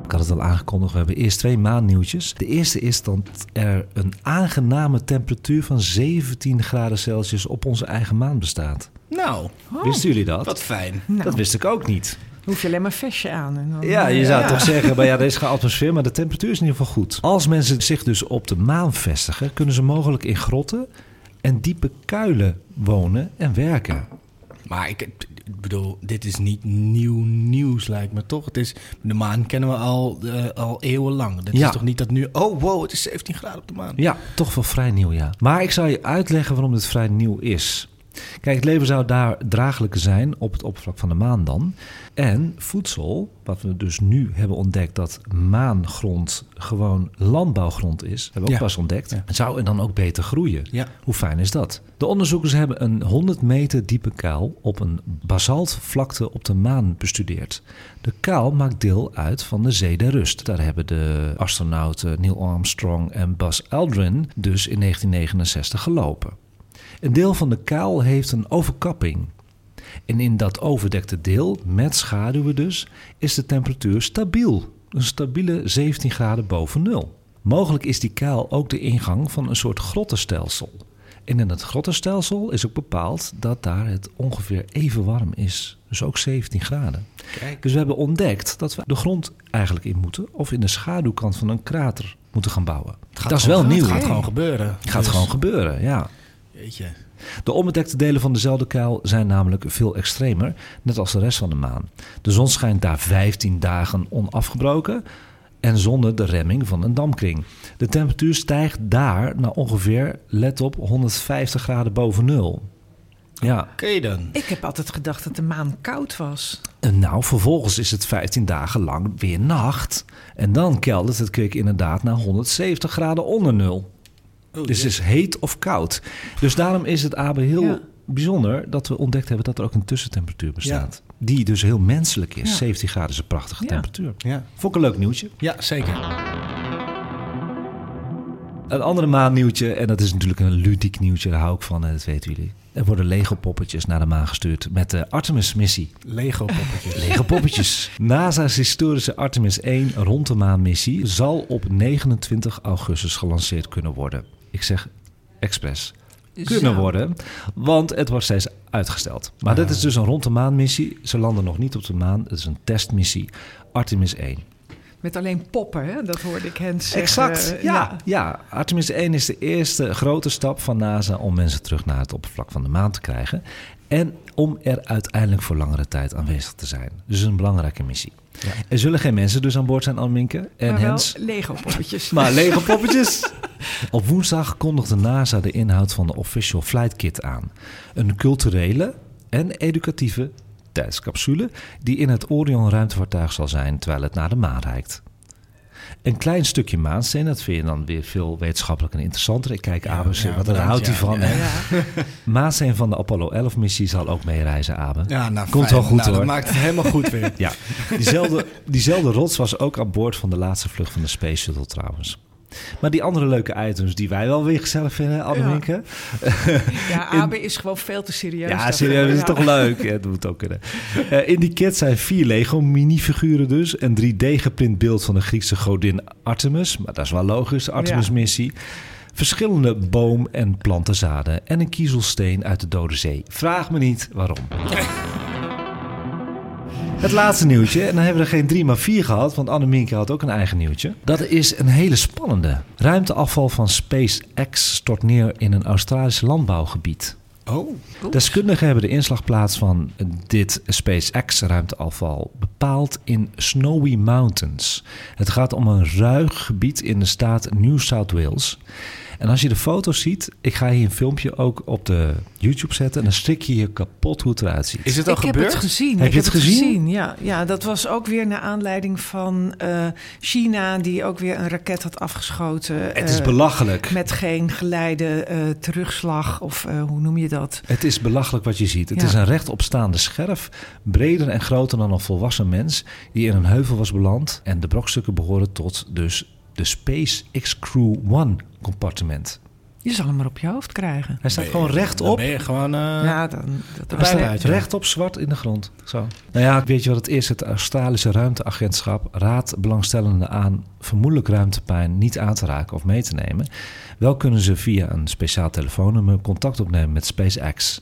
Ik had het al aangekondigd, we hebben eerst 2 maannieuwtjes. De eerste is dat er een aangename temperatuur van 17 graden Celsius op onze eigen maan bestaat. Nou, wisten jullie dat? Wat fijn. Nou. Dat wist ik ook niet. Dan hoef je alleen maar een vestje aan. En dan, je zou toch zeggen, maar er is geen atmosfeer, maar de temperatuur is in ieder geval goed. Als mensen zich dus op de maan vestigen, kunnen ze mogelijk in grotten en diepe kuilen wonen en werken. Maar ik bedoel, dit is niet nieuw nieuws, lijkt me toch? Het is, de maan kennen we al eeuwenlang. Dit is toch niet dat nu... Oh, wow, het is 17 graden op de maan. Ja, toch wel vrij nieuw, ja. Maar ik zal je uitleggen waarom dit vrij nieuw is. Kijk, het leven zou daar draaglijker zijn op het oppervlak van de maan dan. En voedsel, wat we dus nu hebben ontdekt dat maangrond gewoon landbouwgrond is, hebben we ook pas ontdekt, zou dan ook beter groeien. Ja. Hoe fijn is dat? De onderzoekers hebben een 100 meter diepe kuil op een basaltvlakte op de maan bestudeerd. De kuil maakt deel uit van de Zee der Rust. Daar hebben de astronauten Neil Armstrong en Buzz Aldrin dus in 1969 gelopen. Een deel van de kuil heeft een overkapping. En in dat overdekte deel, met schaduwen dus, is de temperatuur stabiel. Een stabiele 17 graden boven nul. Mogelijk is die kuil ook de ingang van een soort grottenstelsel. En in dat grottenstelsel is ook bepaald dat daar het ongeveer even warm is. Dus ook 17 graden. Kijk. Dus we hebben ontdekt dat we de grond eigenlijk in moeten... of in de schaduwkant van een krater moeten gaan bouwen. Dat is wel nieuw. Het gaat gewoon gebeuren. Het gaat gewoon gebeuren. Jeetje. De onbedekte delen van dezelfde kuil zijn namelijk veel extremer, net als de rest van de maan. De zon schijnt daar 15 dagen onafgebroken en zonder de remming van een dampkring. De temperatuur stijgt daar naar ongeveer, let op, 150 graden boven nul. Ja. Oké dan. Ik heb altijd gedacht dat de maan koud was. En nou, vervolgens is het 15 dagen lang weer nacht. En dan keldert het kwik inderdaad naar 170 graden onder nul. Oh, dus het is heet of koud. Dus daarom is het Abe heel bijzonder dat we ontdekt hebben dat er ook een tussentemperatuur bestaat. Ja. Die dus heel menselijk is. Ja. 17 graden is een prachtige temperatuur. Ja. Vond ik een leuk nieuwtje. Ja, zeker. Een andere maannieuwtje, en dat is natuurlijk een ludiek nieuwtje, daar hou ik van, dat weten jullie. Er worden Lego-poppetjes naar de maan gestuurd met de Artemis-missie. Lego-poppetjes. Lego-poppetjes. NASA's historische Artemis 1 rond de maan-missie zal op 29 augustus gelanceerd kunnen worden. Ik zeg expres kunnen worden, want het wordt steeds uitgesteld. Maar dit is dus een rond de maan-missie. Ze landen nog niet op de maan. Het is een testmissie. Artemis 1. Met alleen poppen, hè? Dat hoorde ik hen zeggen. Exact, ja. Artemis 1 is de eerste grote stap van NASA om mensen terug naar het oppervlak van de maan te krijgen. En om er uiteindelijk voor langere tijd aanwezig te zijn. Dus een belangrijke missie. Ja. Er zullen geen mensen dus aan boord zijn, Annemienke. En maar Hans, wel Lego-poppetjes. Maar Lego-poppetjes. Op woensdag kondigde NASA de inhoud van de Official Flight Kit aan. Een culturele en educatieve tijdscapsule die in het Orion-ruimtevaartuig zal zijn terwijl het naar de maan reikt. Een klein stukje maansteen, dat vind je dan weer veel wetenschappelijk en interessanter. Ik kijk Abe, wat daar houdt hij van. Ja. Maansteen van de Apollo 11-missie zal ook meereizen, Abe. Ja, nou, komt wel goed, hoor. Dat maakt het helemaal goed weer. Ja. Diezelfde rots was ook aan boord van de laatste vlucht van de Space Shuttle trouwens. Maar die andere leuke items die wij wel weer gezellig vinden, Annemienke. Ja, Abe is gewoon veel te serieus. Ja, serieus is toch leuk. Ja, dat moet ook kunnen. In die kit zijn 4 Lego-minifiguren dus. Een 3D-geprint beeld van de Griekse godin Artemis. Maar dat is wel logisch, de Artemis-missie. verschillende boom- en plantenzaden en een kiezelsteen uit de Dode Zee. Vraag me niet waarom. Het laatste nieuwtje, en dan hebben we er geen 3, maar 4 gehad, want Annemienke had ook een eigen nieuwtje. Dat is een hele spannende. Ruimteafval van SpaceX stort neer in een Australisch landbouwgebied. Oh, cool. Deskundigen hebben de inslagplaats van dit SpaceX-ruimteafval bepaald in Snowy Mountains. Het gaat om een ruig gebied in de staat New South Wales. En als je de foto's ziet, ik ga hier een filmpje ook op de YouTube zetten. En dan schrik je je kapot hoe het eruit ziet. Is het al gebeurd? Ik heb het gezien. Heb je het gezien? Ja, dat was ook weer naar aanleiding van China, die ook weer een raket had afgeschoten. Het is belachelijk. Met geen geleide terugslag of hoe noem je dat? Het is belachelijk wat je ziet. Het is een rechtopstaande scherf, breder en groter dan een volwassen mens, die in een heuvel was beland. En de brokstukken behoren tot dus de SpaceX Crew 1 compartiment. Je zal hem maar op je hoofd krijgen. Hij staat gewoon rechtop. Dan ben je gewoon... rechtop, zwart in de grond. Zo. Nou ja, weet je wat het is? Het Australische Ruimteagentschap raadt belangstellenden aan vermoedelijk ruimtepijn niet aan te raken of mee te nemen. Wel kunnen ze via een speciaal telefoonnummer contact opnemen met SpaceX.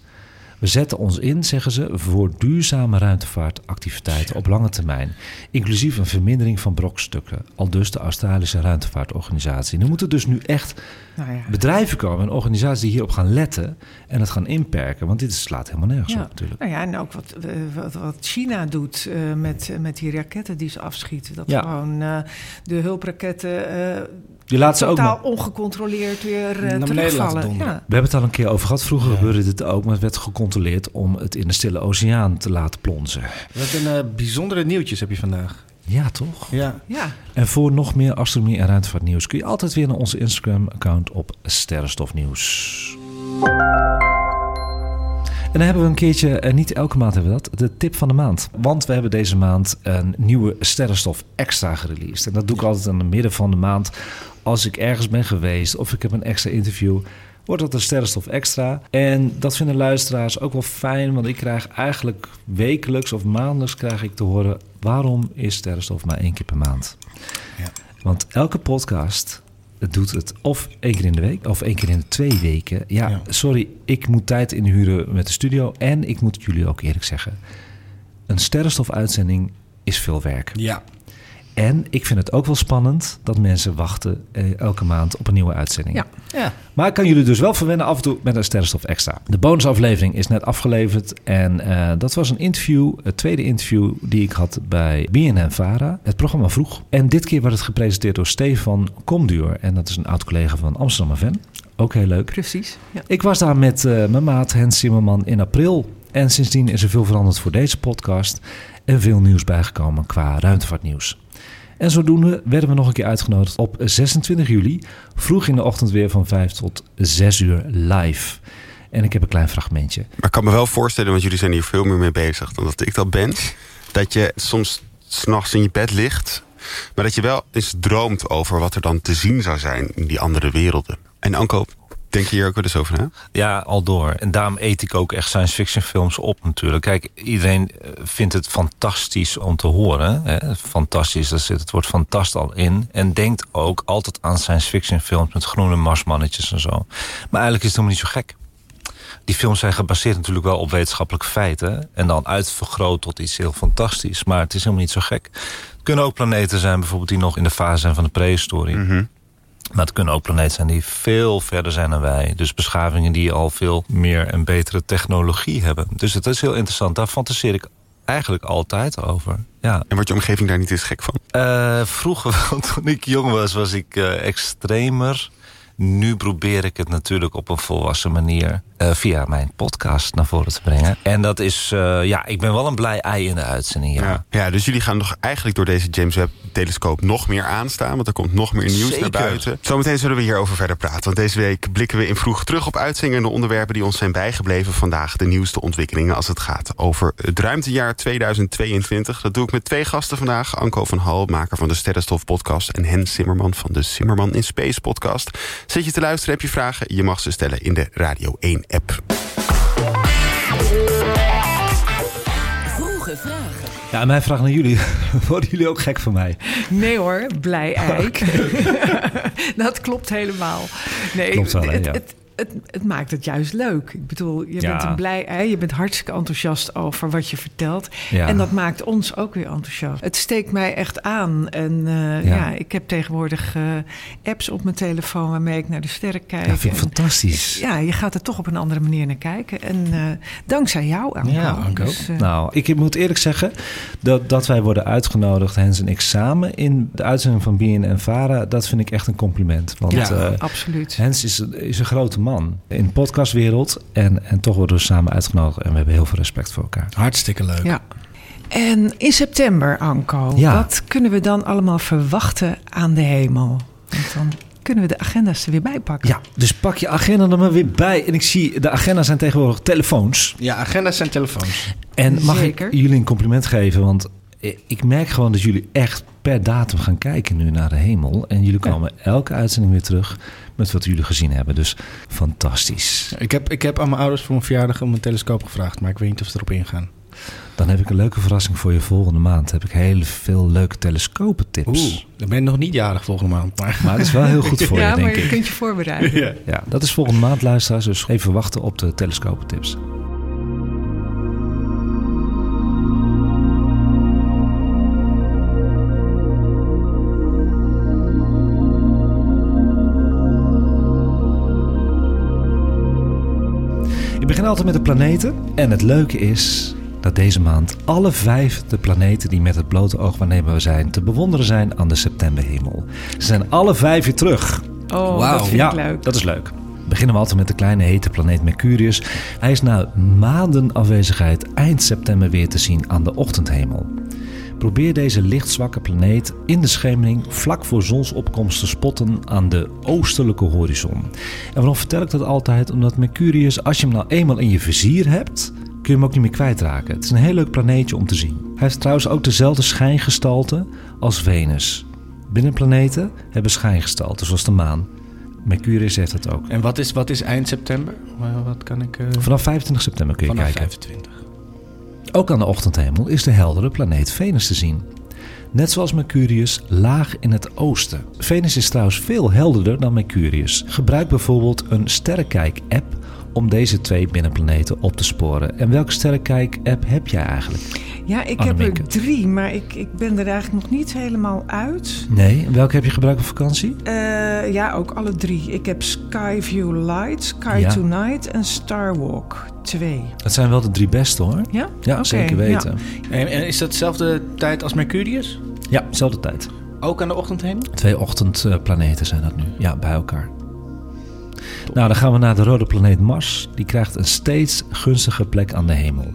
We zetten ons in, zeggen ze, voor duurzame ruimtevaartactiviteiten op lange termijn. Inclusief een vermindering van brokstukken. Aldus de Australische Ruimtevaartorganisatie. Er moeten dus nu echt bedrijven komen en organisaties die hierop gaan letten en het gaan inperken. Want dit slaat helemaal nergens op natuurlijk. Nou ja, en ook wat China doet met die raketten die ze afschieten. Dat gewoon de hulpraketten... Die laat ze totaal ook ongecontroleerd weer terugvallen. Ja. We hebben het al een keer over gehad. Vroeger gebeurde dit ook, maar het werd gecontroleerd om het in de Stille Oceaan te laten plonzen. Wat een bijzondere nieuwtjes heb je vandaag. Ja, toch? Ja. En voor nog meer astronomie en ruimtevaartnieuws kun je altijd weer naar onze Instagram-account op Sterrenstofnieuws. En dan hebben we een keertje, niet elke maand hebben we dat, de tip van de maand. Want we hebben deze maand een nieuwe Sterrenstof extra gereleased. En dat doe ik altijd aan het midden van de maand. Als ik ergens ben geweest of ik heb een extra interview, wordt dat een Sterrenstof extra. En dat vinden luisteraars ook wel fijn, want ik krijg eigenlijk wekelijks of maandelijks krijg ik te horen, waarom is Sterrenstof maar 1 keer per maand? Ja. Want elke podcast... Het doet het of 1 keer in de week of 1 keer in de 2 weken. Ja, sorry, ik moet tijd inhuren met de studio. En ik moet het jullie ook eerlijk zeggen. Een Sterrenstof-uitzending is veel werk. Ja. En ik vind het ook wel spannend dat mensen wachten elke maand op een nieuwe uitzending. Ja. Maar ik kan jullie dus wel verwennen af en toe met een Sterrenstof extra. De bonusaflevering is net afgeleverd. En dat was een interview, het tweede interview die ik had bij BNNVARA. Het programma Vroeg. En dit keer werd het gepresenteerd door Stefan Komduur. En dat is een oud-collega van Amstelveen. Ook heel leuk. Precies. Ja. Ik was daar met mijn maat Hans Zimmerman in april. En sindsdien is er veel veranderd voor deze podcast. En veel nieuws bijgekomen qua ruimtevaartnieuws. En zodoende werden we nog een keer uitgenodigd op 26 juli... vroeg in de ochtend weer van 5 tot 6 uur live. En ik heb een klein fragmentje. Maar ik kan me wel voorstellen, want jullie zijn hier veel meer mee bezig dan dat ik dat ben... dat je soms 's nachts in je bed ligt... maar dat je wel eens droomt over wat er dan te zien zou zijn in die andere werelden. En Anco, denk je hier ook wel eens over na? Ja, al door. En daarom eet ik ook echt science fiction films op natuurlijk. Kijk, iedereen vindt het fantastisch om te horen. Hè? Fantastisch, daar zit het woord fantast al in. En denkt ook altijd aan science fiction films met groene marsmannetjes en zo. Maar eigenlijk is het helemaal niet zo gek. Die films zijn gebaseerd natuurlijk wel op wetenschappelijke feiten. En dan uitvergroot tot iets heel fantastisch. Maar het is helemaal niet zo gek. Het kunnen ook planeten zijn bijvoorbeeld die nog in de fase zijn van de prehistorie. Mm-hmm. Maar het kunnen ook planeten zijn die veel verder zijn dan wij. Dus beschavingen die al veel meer en betere technologie hebben. Dus het is heel interessant. Daar fantaseer ik eigenlijk altijd over. Ja. En wordt je omgeving daar niet eens gek van? Vroeger, toen ik jong was, was ik extremer. Nu probeer ik het natuurlijk op een volwassen manier via mijn podcast naar voren te brengen. En dat is, ik ben wel een blij ei in de uitzending. Ja, dus jullie gaan nog eigenlijk door deze James Webb-telescoop nog meer aanstaan. Want er komt nog meer nieuws naar buiten. Zometeen zullen we hierover verder praten. Want deze week blikken we in Vroeg terug op uitzendingen en de onderwerpen die ons zijn bijgebleven vandaag. De nieuwste ontwikkelingen als het gaat over het ruimtejaar 2022. Dat doe ik met 2 gasten vandaag. Anco van Hal, maker van de Sterrenstof-podcast. En Hans Zimmerman van de Zimmerman in Space podcast. Zit je te luisteren, heb je vragen? Je mag ze stellen in de Radio 1-app. Vroege vragen. Ja, mijn vraag naar jullie. Worden jullie ook gek van mij? Nee hoor, blij eik. Okay. Dat klopt helemaal. Nee, klopt wel, hè, ja. Het maakt het juist leuk. Ik bedoel, je bent een blij ei. Je bent hartstikke enthousiast over wat je vertelt. Ja. En dat maakt ons ook weer enthousiast. Het steekt mij echt aan. En ik heb tegenwoordig apps op mijn telefoon waarmee ik naar de sterren kijk. Ja, vind ik fantastisch. Ja, je gaat er toch op een andere manier naar kijken. En dankzij jou, Anco. Ja, Anco. Dus, nou, ik moet eerlijk zeggen dat wij worden uitgenodigd, Hens en ik, samen in de uitzending van BNNVARA. Dat vind ik echt een compliment. Want, absoluut. Hens is een grote man. In de podcastwereld. En toch worden we samen uitgenodigd. En we hebben heel veel respect voor elkaar. Hartstikke leuk. Ja. En in september, Anco. Ja. Wat kunnen we dan allemaal verwachten aan de hemel? Want dan kunnen we de agenda's er weer bij pakken. Ja, dus pak je agenda er maar weer bij. En ik zie, de agenda's zijn tegenwoordig telefoons. Ja, agenda's zijn telefoons. En mag ik jullie een compliment geven? Want ik merk gewoon dat jullie echt per datum gaan kijken nu naar de hemel. En jullie komen elke uitzending weer terug met wat jullie gezien hebben. Dus fantastisch. Ik heb aan mijn ouders voor mijn verjaardag om een telescoop gevraagd. Maar ik weet niet of ze erop ingaan. Dan heb ik een leuke verrassing voor je volgende maand. Heb ik heel veel leuke telescoopentips. Oeh, dan ben je nog niet jarig volgende maand. Maar dat is wel heel goed voor je, denk ik. Ja, maar je kunt je voorbereiden. Ja. Ja, dat is volgende maand, luisteraars. Dus even wachten op de telescoopentips. We beginnen altijd met de planeten. En het leuke is dat deze maand alle 5 de planeten die met het blote oog waarneembaar zijn te bewonderen zijn aan de septemberhemel. Ze zijn alle 5 weer terug. Oh, wow. Dat vind ik leuk. Dat is leuk. Beginnen we altijd met de kleine hete planeet Mercurius. Hij is na maanden afwezigheid eind september weer te zien aan de ochtendhemel. Probeer deze lichtzwakke planeet in de schemering vlak voor zonsopkomst te spotten aan de oostelijke horizon. En waarom vertel ik dat altijd? Omdat Mercurius, als je hem nou eenmaal in je vizier hebt, kun je hem ook niet meer kwijtraken. Het is een heel leuk planeetje om te zien. Hij heeft trouwens ook dezelfde schijngestalte als Venus. Binnenplaneten hebben schijngestalte, zoals de maan. Mercurius heeft dat ook. En wat is eind september? Wat kan ik, Vanaf 25 september kun je kijken. 25. Ook aan de ochtendhemel is de heldere planeet Venus te zien. Net zoals Mercurius laag in het oosten. Venus is trouwens veel helderder dan Mercurius. Gebruik bijvoorbeeld een sterrenkijk-app om deze 2 binnenplaneten op te sporen. En welke sterrenkijk-app heb jij eigenlijk? Ja, ik heb er 3, maar ik ben er eigenlijk nog niet helemaal uit. Nee, welke heb je gebruikt op vakantie? Ook alle 3. Ik heb Skyview Light, Sky Tonight en Starwalk 2. Dat zijn wel de 3 beste hoor. Ja? Ja, okay, zeker weten. Ja. En is dat dezelfde tijd als Mercurius? Ja, dezelfde tijd. Ook aan de ochtendhemel? 2 ochtendplaneten zijn dat nu, ja, bij elkaar. Nou, dan gaan we naar de rode planeet Mars. Die krijgt een steeds gunstiger plek aan de hemel.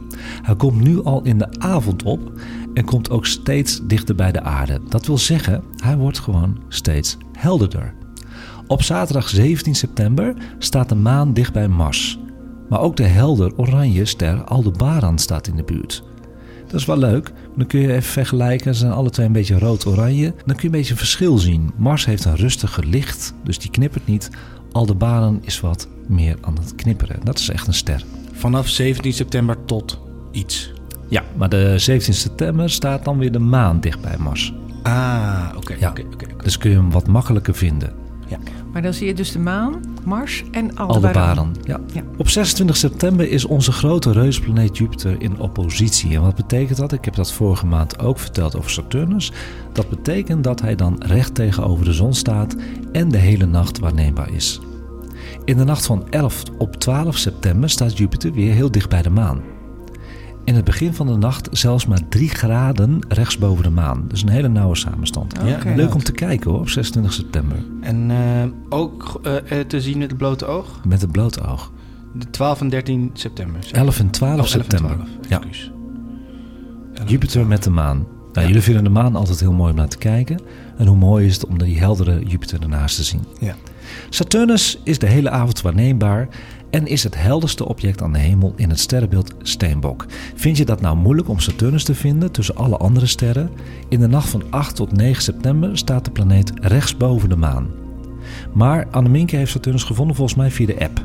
Hij komt nu al in de avond op en komt ook steeds dichter bij de aarde. Dat wil zeggen, hij wordt gewoon steeds helderder. Op zaterdag 17 september staat de maan dicht bij Mars. Maar ook de helder oranje ster Aldebaran staat in de buurt. Dat is wel leuk. Dan kun je even vergelijken. Ze zijn alle 2 een beetje rood-oranje. Dan kun je een beetje een verschil zien. Mars heeft een rustiger licht, dus die knippert niet. Aldebaran is wat meer aan het knipperen. Dat is echt een ster. Vanaf 17 september tot iets. Ja, maar de 17 september staat dan weer de maan dicht bij Mars. Ah, oké. Dus kun je hem wat makkelijker vinden. Ja. Maar dan zie je dus de maan, Mars en Aldebaran. Ja. Op 26 september is onze grote reusplaneet Jupiter in oppositie. En wat betekent dat? Ik heb dat vorige maand ook verteld over Saturnus. Dat betekent dat hij dan recht tegenover de zon staat en de hele nacht waarneembaar is. In de nacht van 11 op 12 september staat Jupiter weer heel dicht bij de maan. In het begin van de nacht zelfs maar 3 graden rechts boven de maan. Dus een hele nauwe samenstand. Ja, leuk om te kijken hoor, op 26 september. En ook te zien met het blote oog? Met het blote oog. De 12 en 13 september. 11 en 12 september. 11 en 12. Ja. 11 Jupiter en 12. Met de maan. Nou, jullie vinden de maan altijd heel mooi om naar te kijken. En hoe mooi is het om die heldere Jupiter ernaast te zien. Ja. Saturnus is de hele avond waarneembaar en is het helderste object aan de hemel in het sterrenbeeld Steenbok. Vind je dat nou moeilijk om Saturnus te vinden tussen alle andere sterren? In de nacht van 8 tot 9 september staat de planeet rechts boven de maan. Maar Annemienke heeft Saturnus gevonden volgens mij via de app.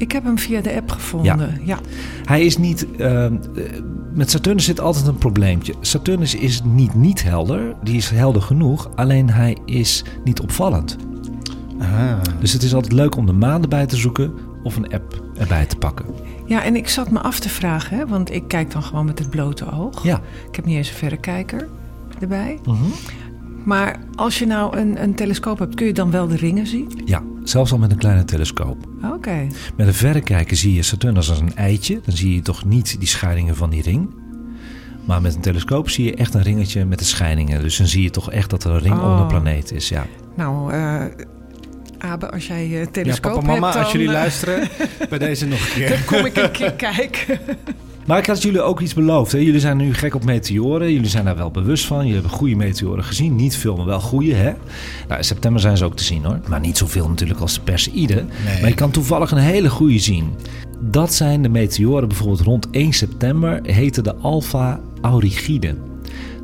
Ik heb hem via de app gevonden, ja. Hij is niet... met Saturnus zit altijd een probleempje. Saturnus is niet helder. Die is helder genoeg. Alleen hij is niet opvallend. Aha. Dus het is altijd leuk om de maan erbij te zoeken of een app erbij te pakken. Ja, en ik zat me af te vragen, hè, want ik kijk dan gewoon met het blote oog. Ja. Ik heb niet eens een verrekijker erbij. Uh-huh. Maar als je nou een telescoop hebt, kun je dan wel de ringen zien? Ja, zelfs al met een kleine telescoop. Oké. Okay. Met een verrekijker zie je Saturnus als een eitje. Dan zie je toch niet die scheidingen van die ring. Maar met een telescoop zie je echt een ringetje met de scheidingen. Dus dan zie je toch echt dat er een ring om de planeet is, ja. Nou... Abe, als jij je telescoop papa, mama, hebt dan... als jullie luisteren, bij deze nog een keer. Dan kom ik een keer kijken. Maar ik had jullie ook iets beloofd. Hè? Jullie zijn nu gek op meteoren. Jullie zijn daar wel bewust van. Jullie hebben goede meteoren gezien. Niet veel, maar wel goede, hè? Nou, in september zijn ze ook te zien, hoor. Maar niet zoveel natuurlijk als de Perseïden. Nee. Maar je kan toevallig een hele goede zien. Dat zijn de meteoren bijvoorbeeld rond 1 september. Heten de Alpha Aurigiden.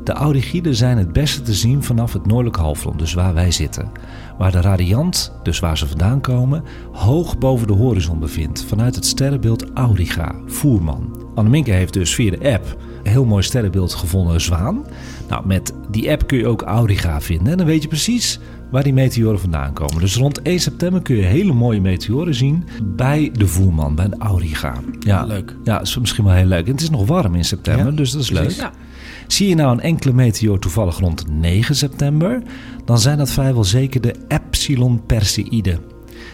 De Aurigiden zijn het beste te zien vanaf het noordelijk halfrond, dus waar wij zitten. Waar de radiant, dus waar ze vandaan komen, hoog boven de horizon bevindt. Vanuit het sterrenbeeld Auriga, Voerman. Annemienke heeft dus via de app een heel mooi sterrenbeeld gevonden, een zwaan. Nou, met die app kun je ook Auriga vinden en dan weet je precies waar die meteoren vandaan komen. Dus rond 1 september kun je hele mooie meteoren zien bij de Voerman, bij de Auriga. Ja, leuk. Ja, dat is misschien wel heel leuk. En het is nog warm in september, ja, dus dat is leuk. Ja. Zie je nou een enkele meteoor toevallig rond 9 september... dan zijn dat vrijwel zeker de Epsilon Perseïden.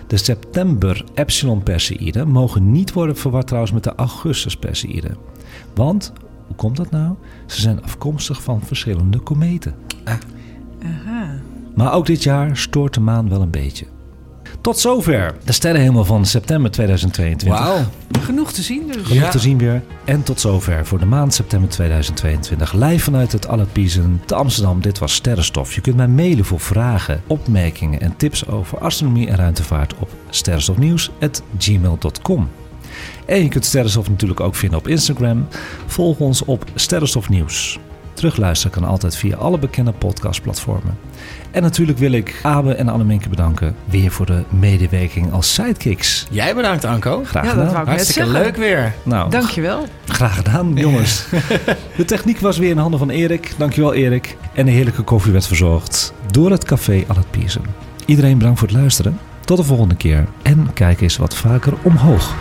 De september Epsilon Perseïden mogen niet worden verward trouwens met de Augustus Perseïden. Want, hoe komt dat nou? Ze zijn afkomstig van verschillende kometen. Ah. Aha. Maar ook dit jaar stoort de maan wel een beetje. Tot zover de sterrenhemel van september 2022. Wauw. Genoeg te zien dus. Genoeg te zien weer. En tot zover voor de maand september 2022. Live vanuit het Allerpiezen te Amsterdam. Dit was Sterrenstof. Je kunt mij mailen voor vragen, opmerkingen en tips over astronomie en ruimtevaart op sterrenstofnieuws@gmail.com. En je kunt Sterrenstof natuurlijk ook vinden op Instagram. Volg ons op Sterrenstofnieuws. Terugluisteren kan altijd via alle bekende podcastplatformen. En natuurlijk wil ik Abe en Annemienke bedanken weer voor de medewerking als sidekicks. Jij bedankt, Anco. Graag gedaan. Dat wou ik hartstikke leuk weer. Nou, dankjewel. Graag gedaan, jongens. De techniek was weer in handen van Erik. Dankjewel, Erik. En de heerlijke koffie werd verzorgd door het café aan het Piersen. Iedereen bedankt voor het luisteren. Tot de volgende keer. En kijk eens wat vaker omhoog.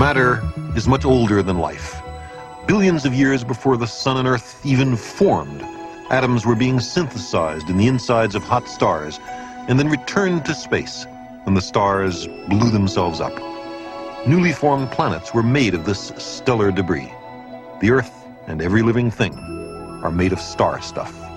Matter is much older than life. Billions of years before the sun and earth even formed, atoms were being synthesized in the insides of hot stars and then returned to space when the stars blew themselves up. Newly formed planets were made of this stellar debris. The earth and every living thing are made of star stuff.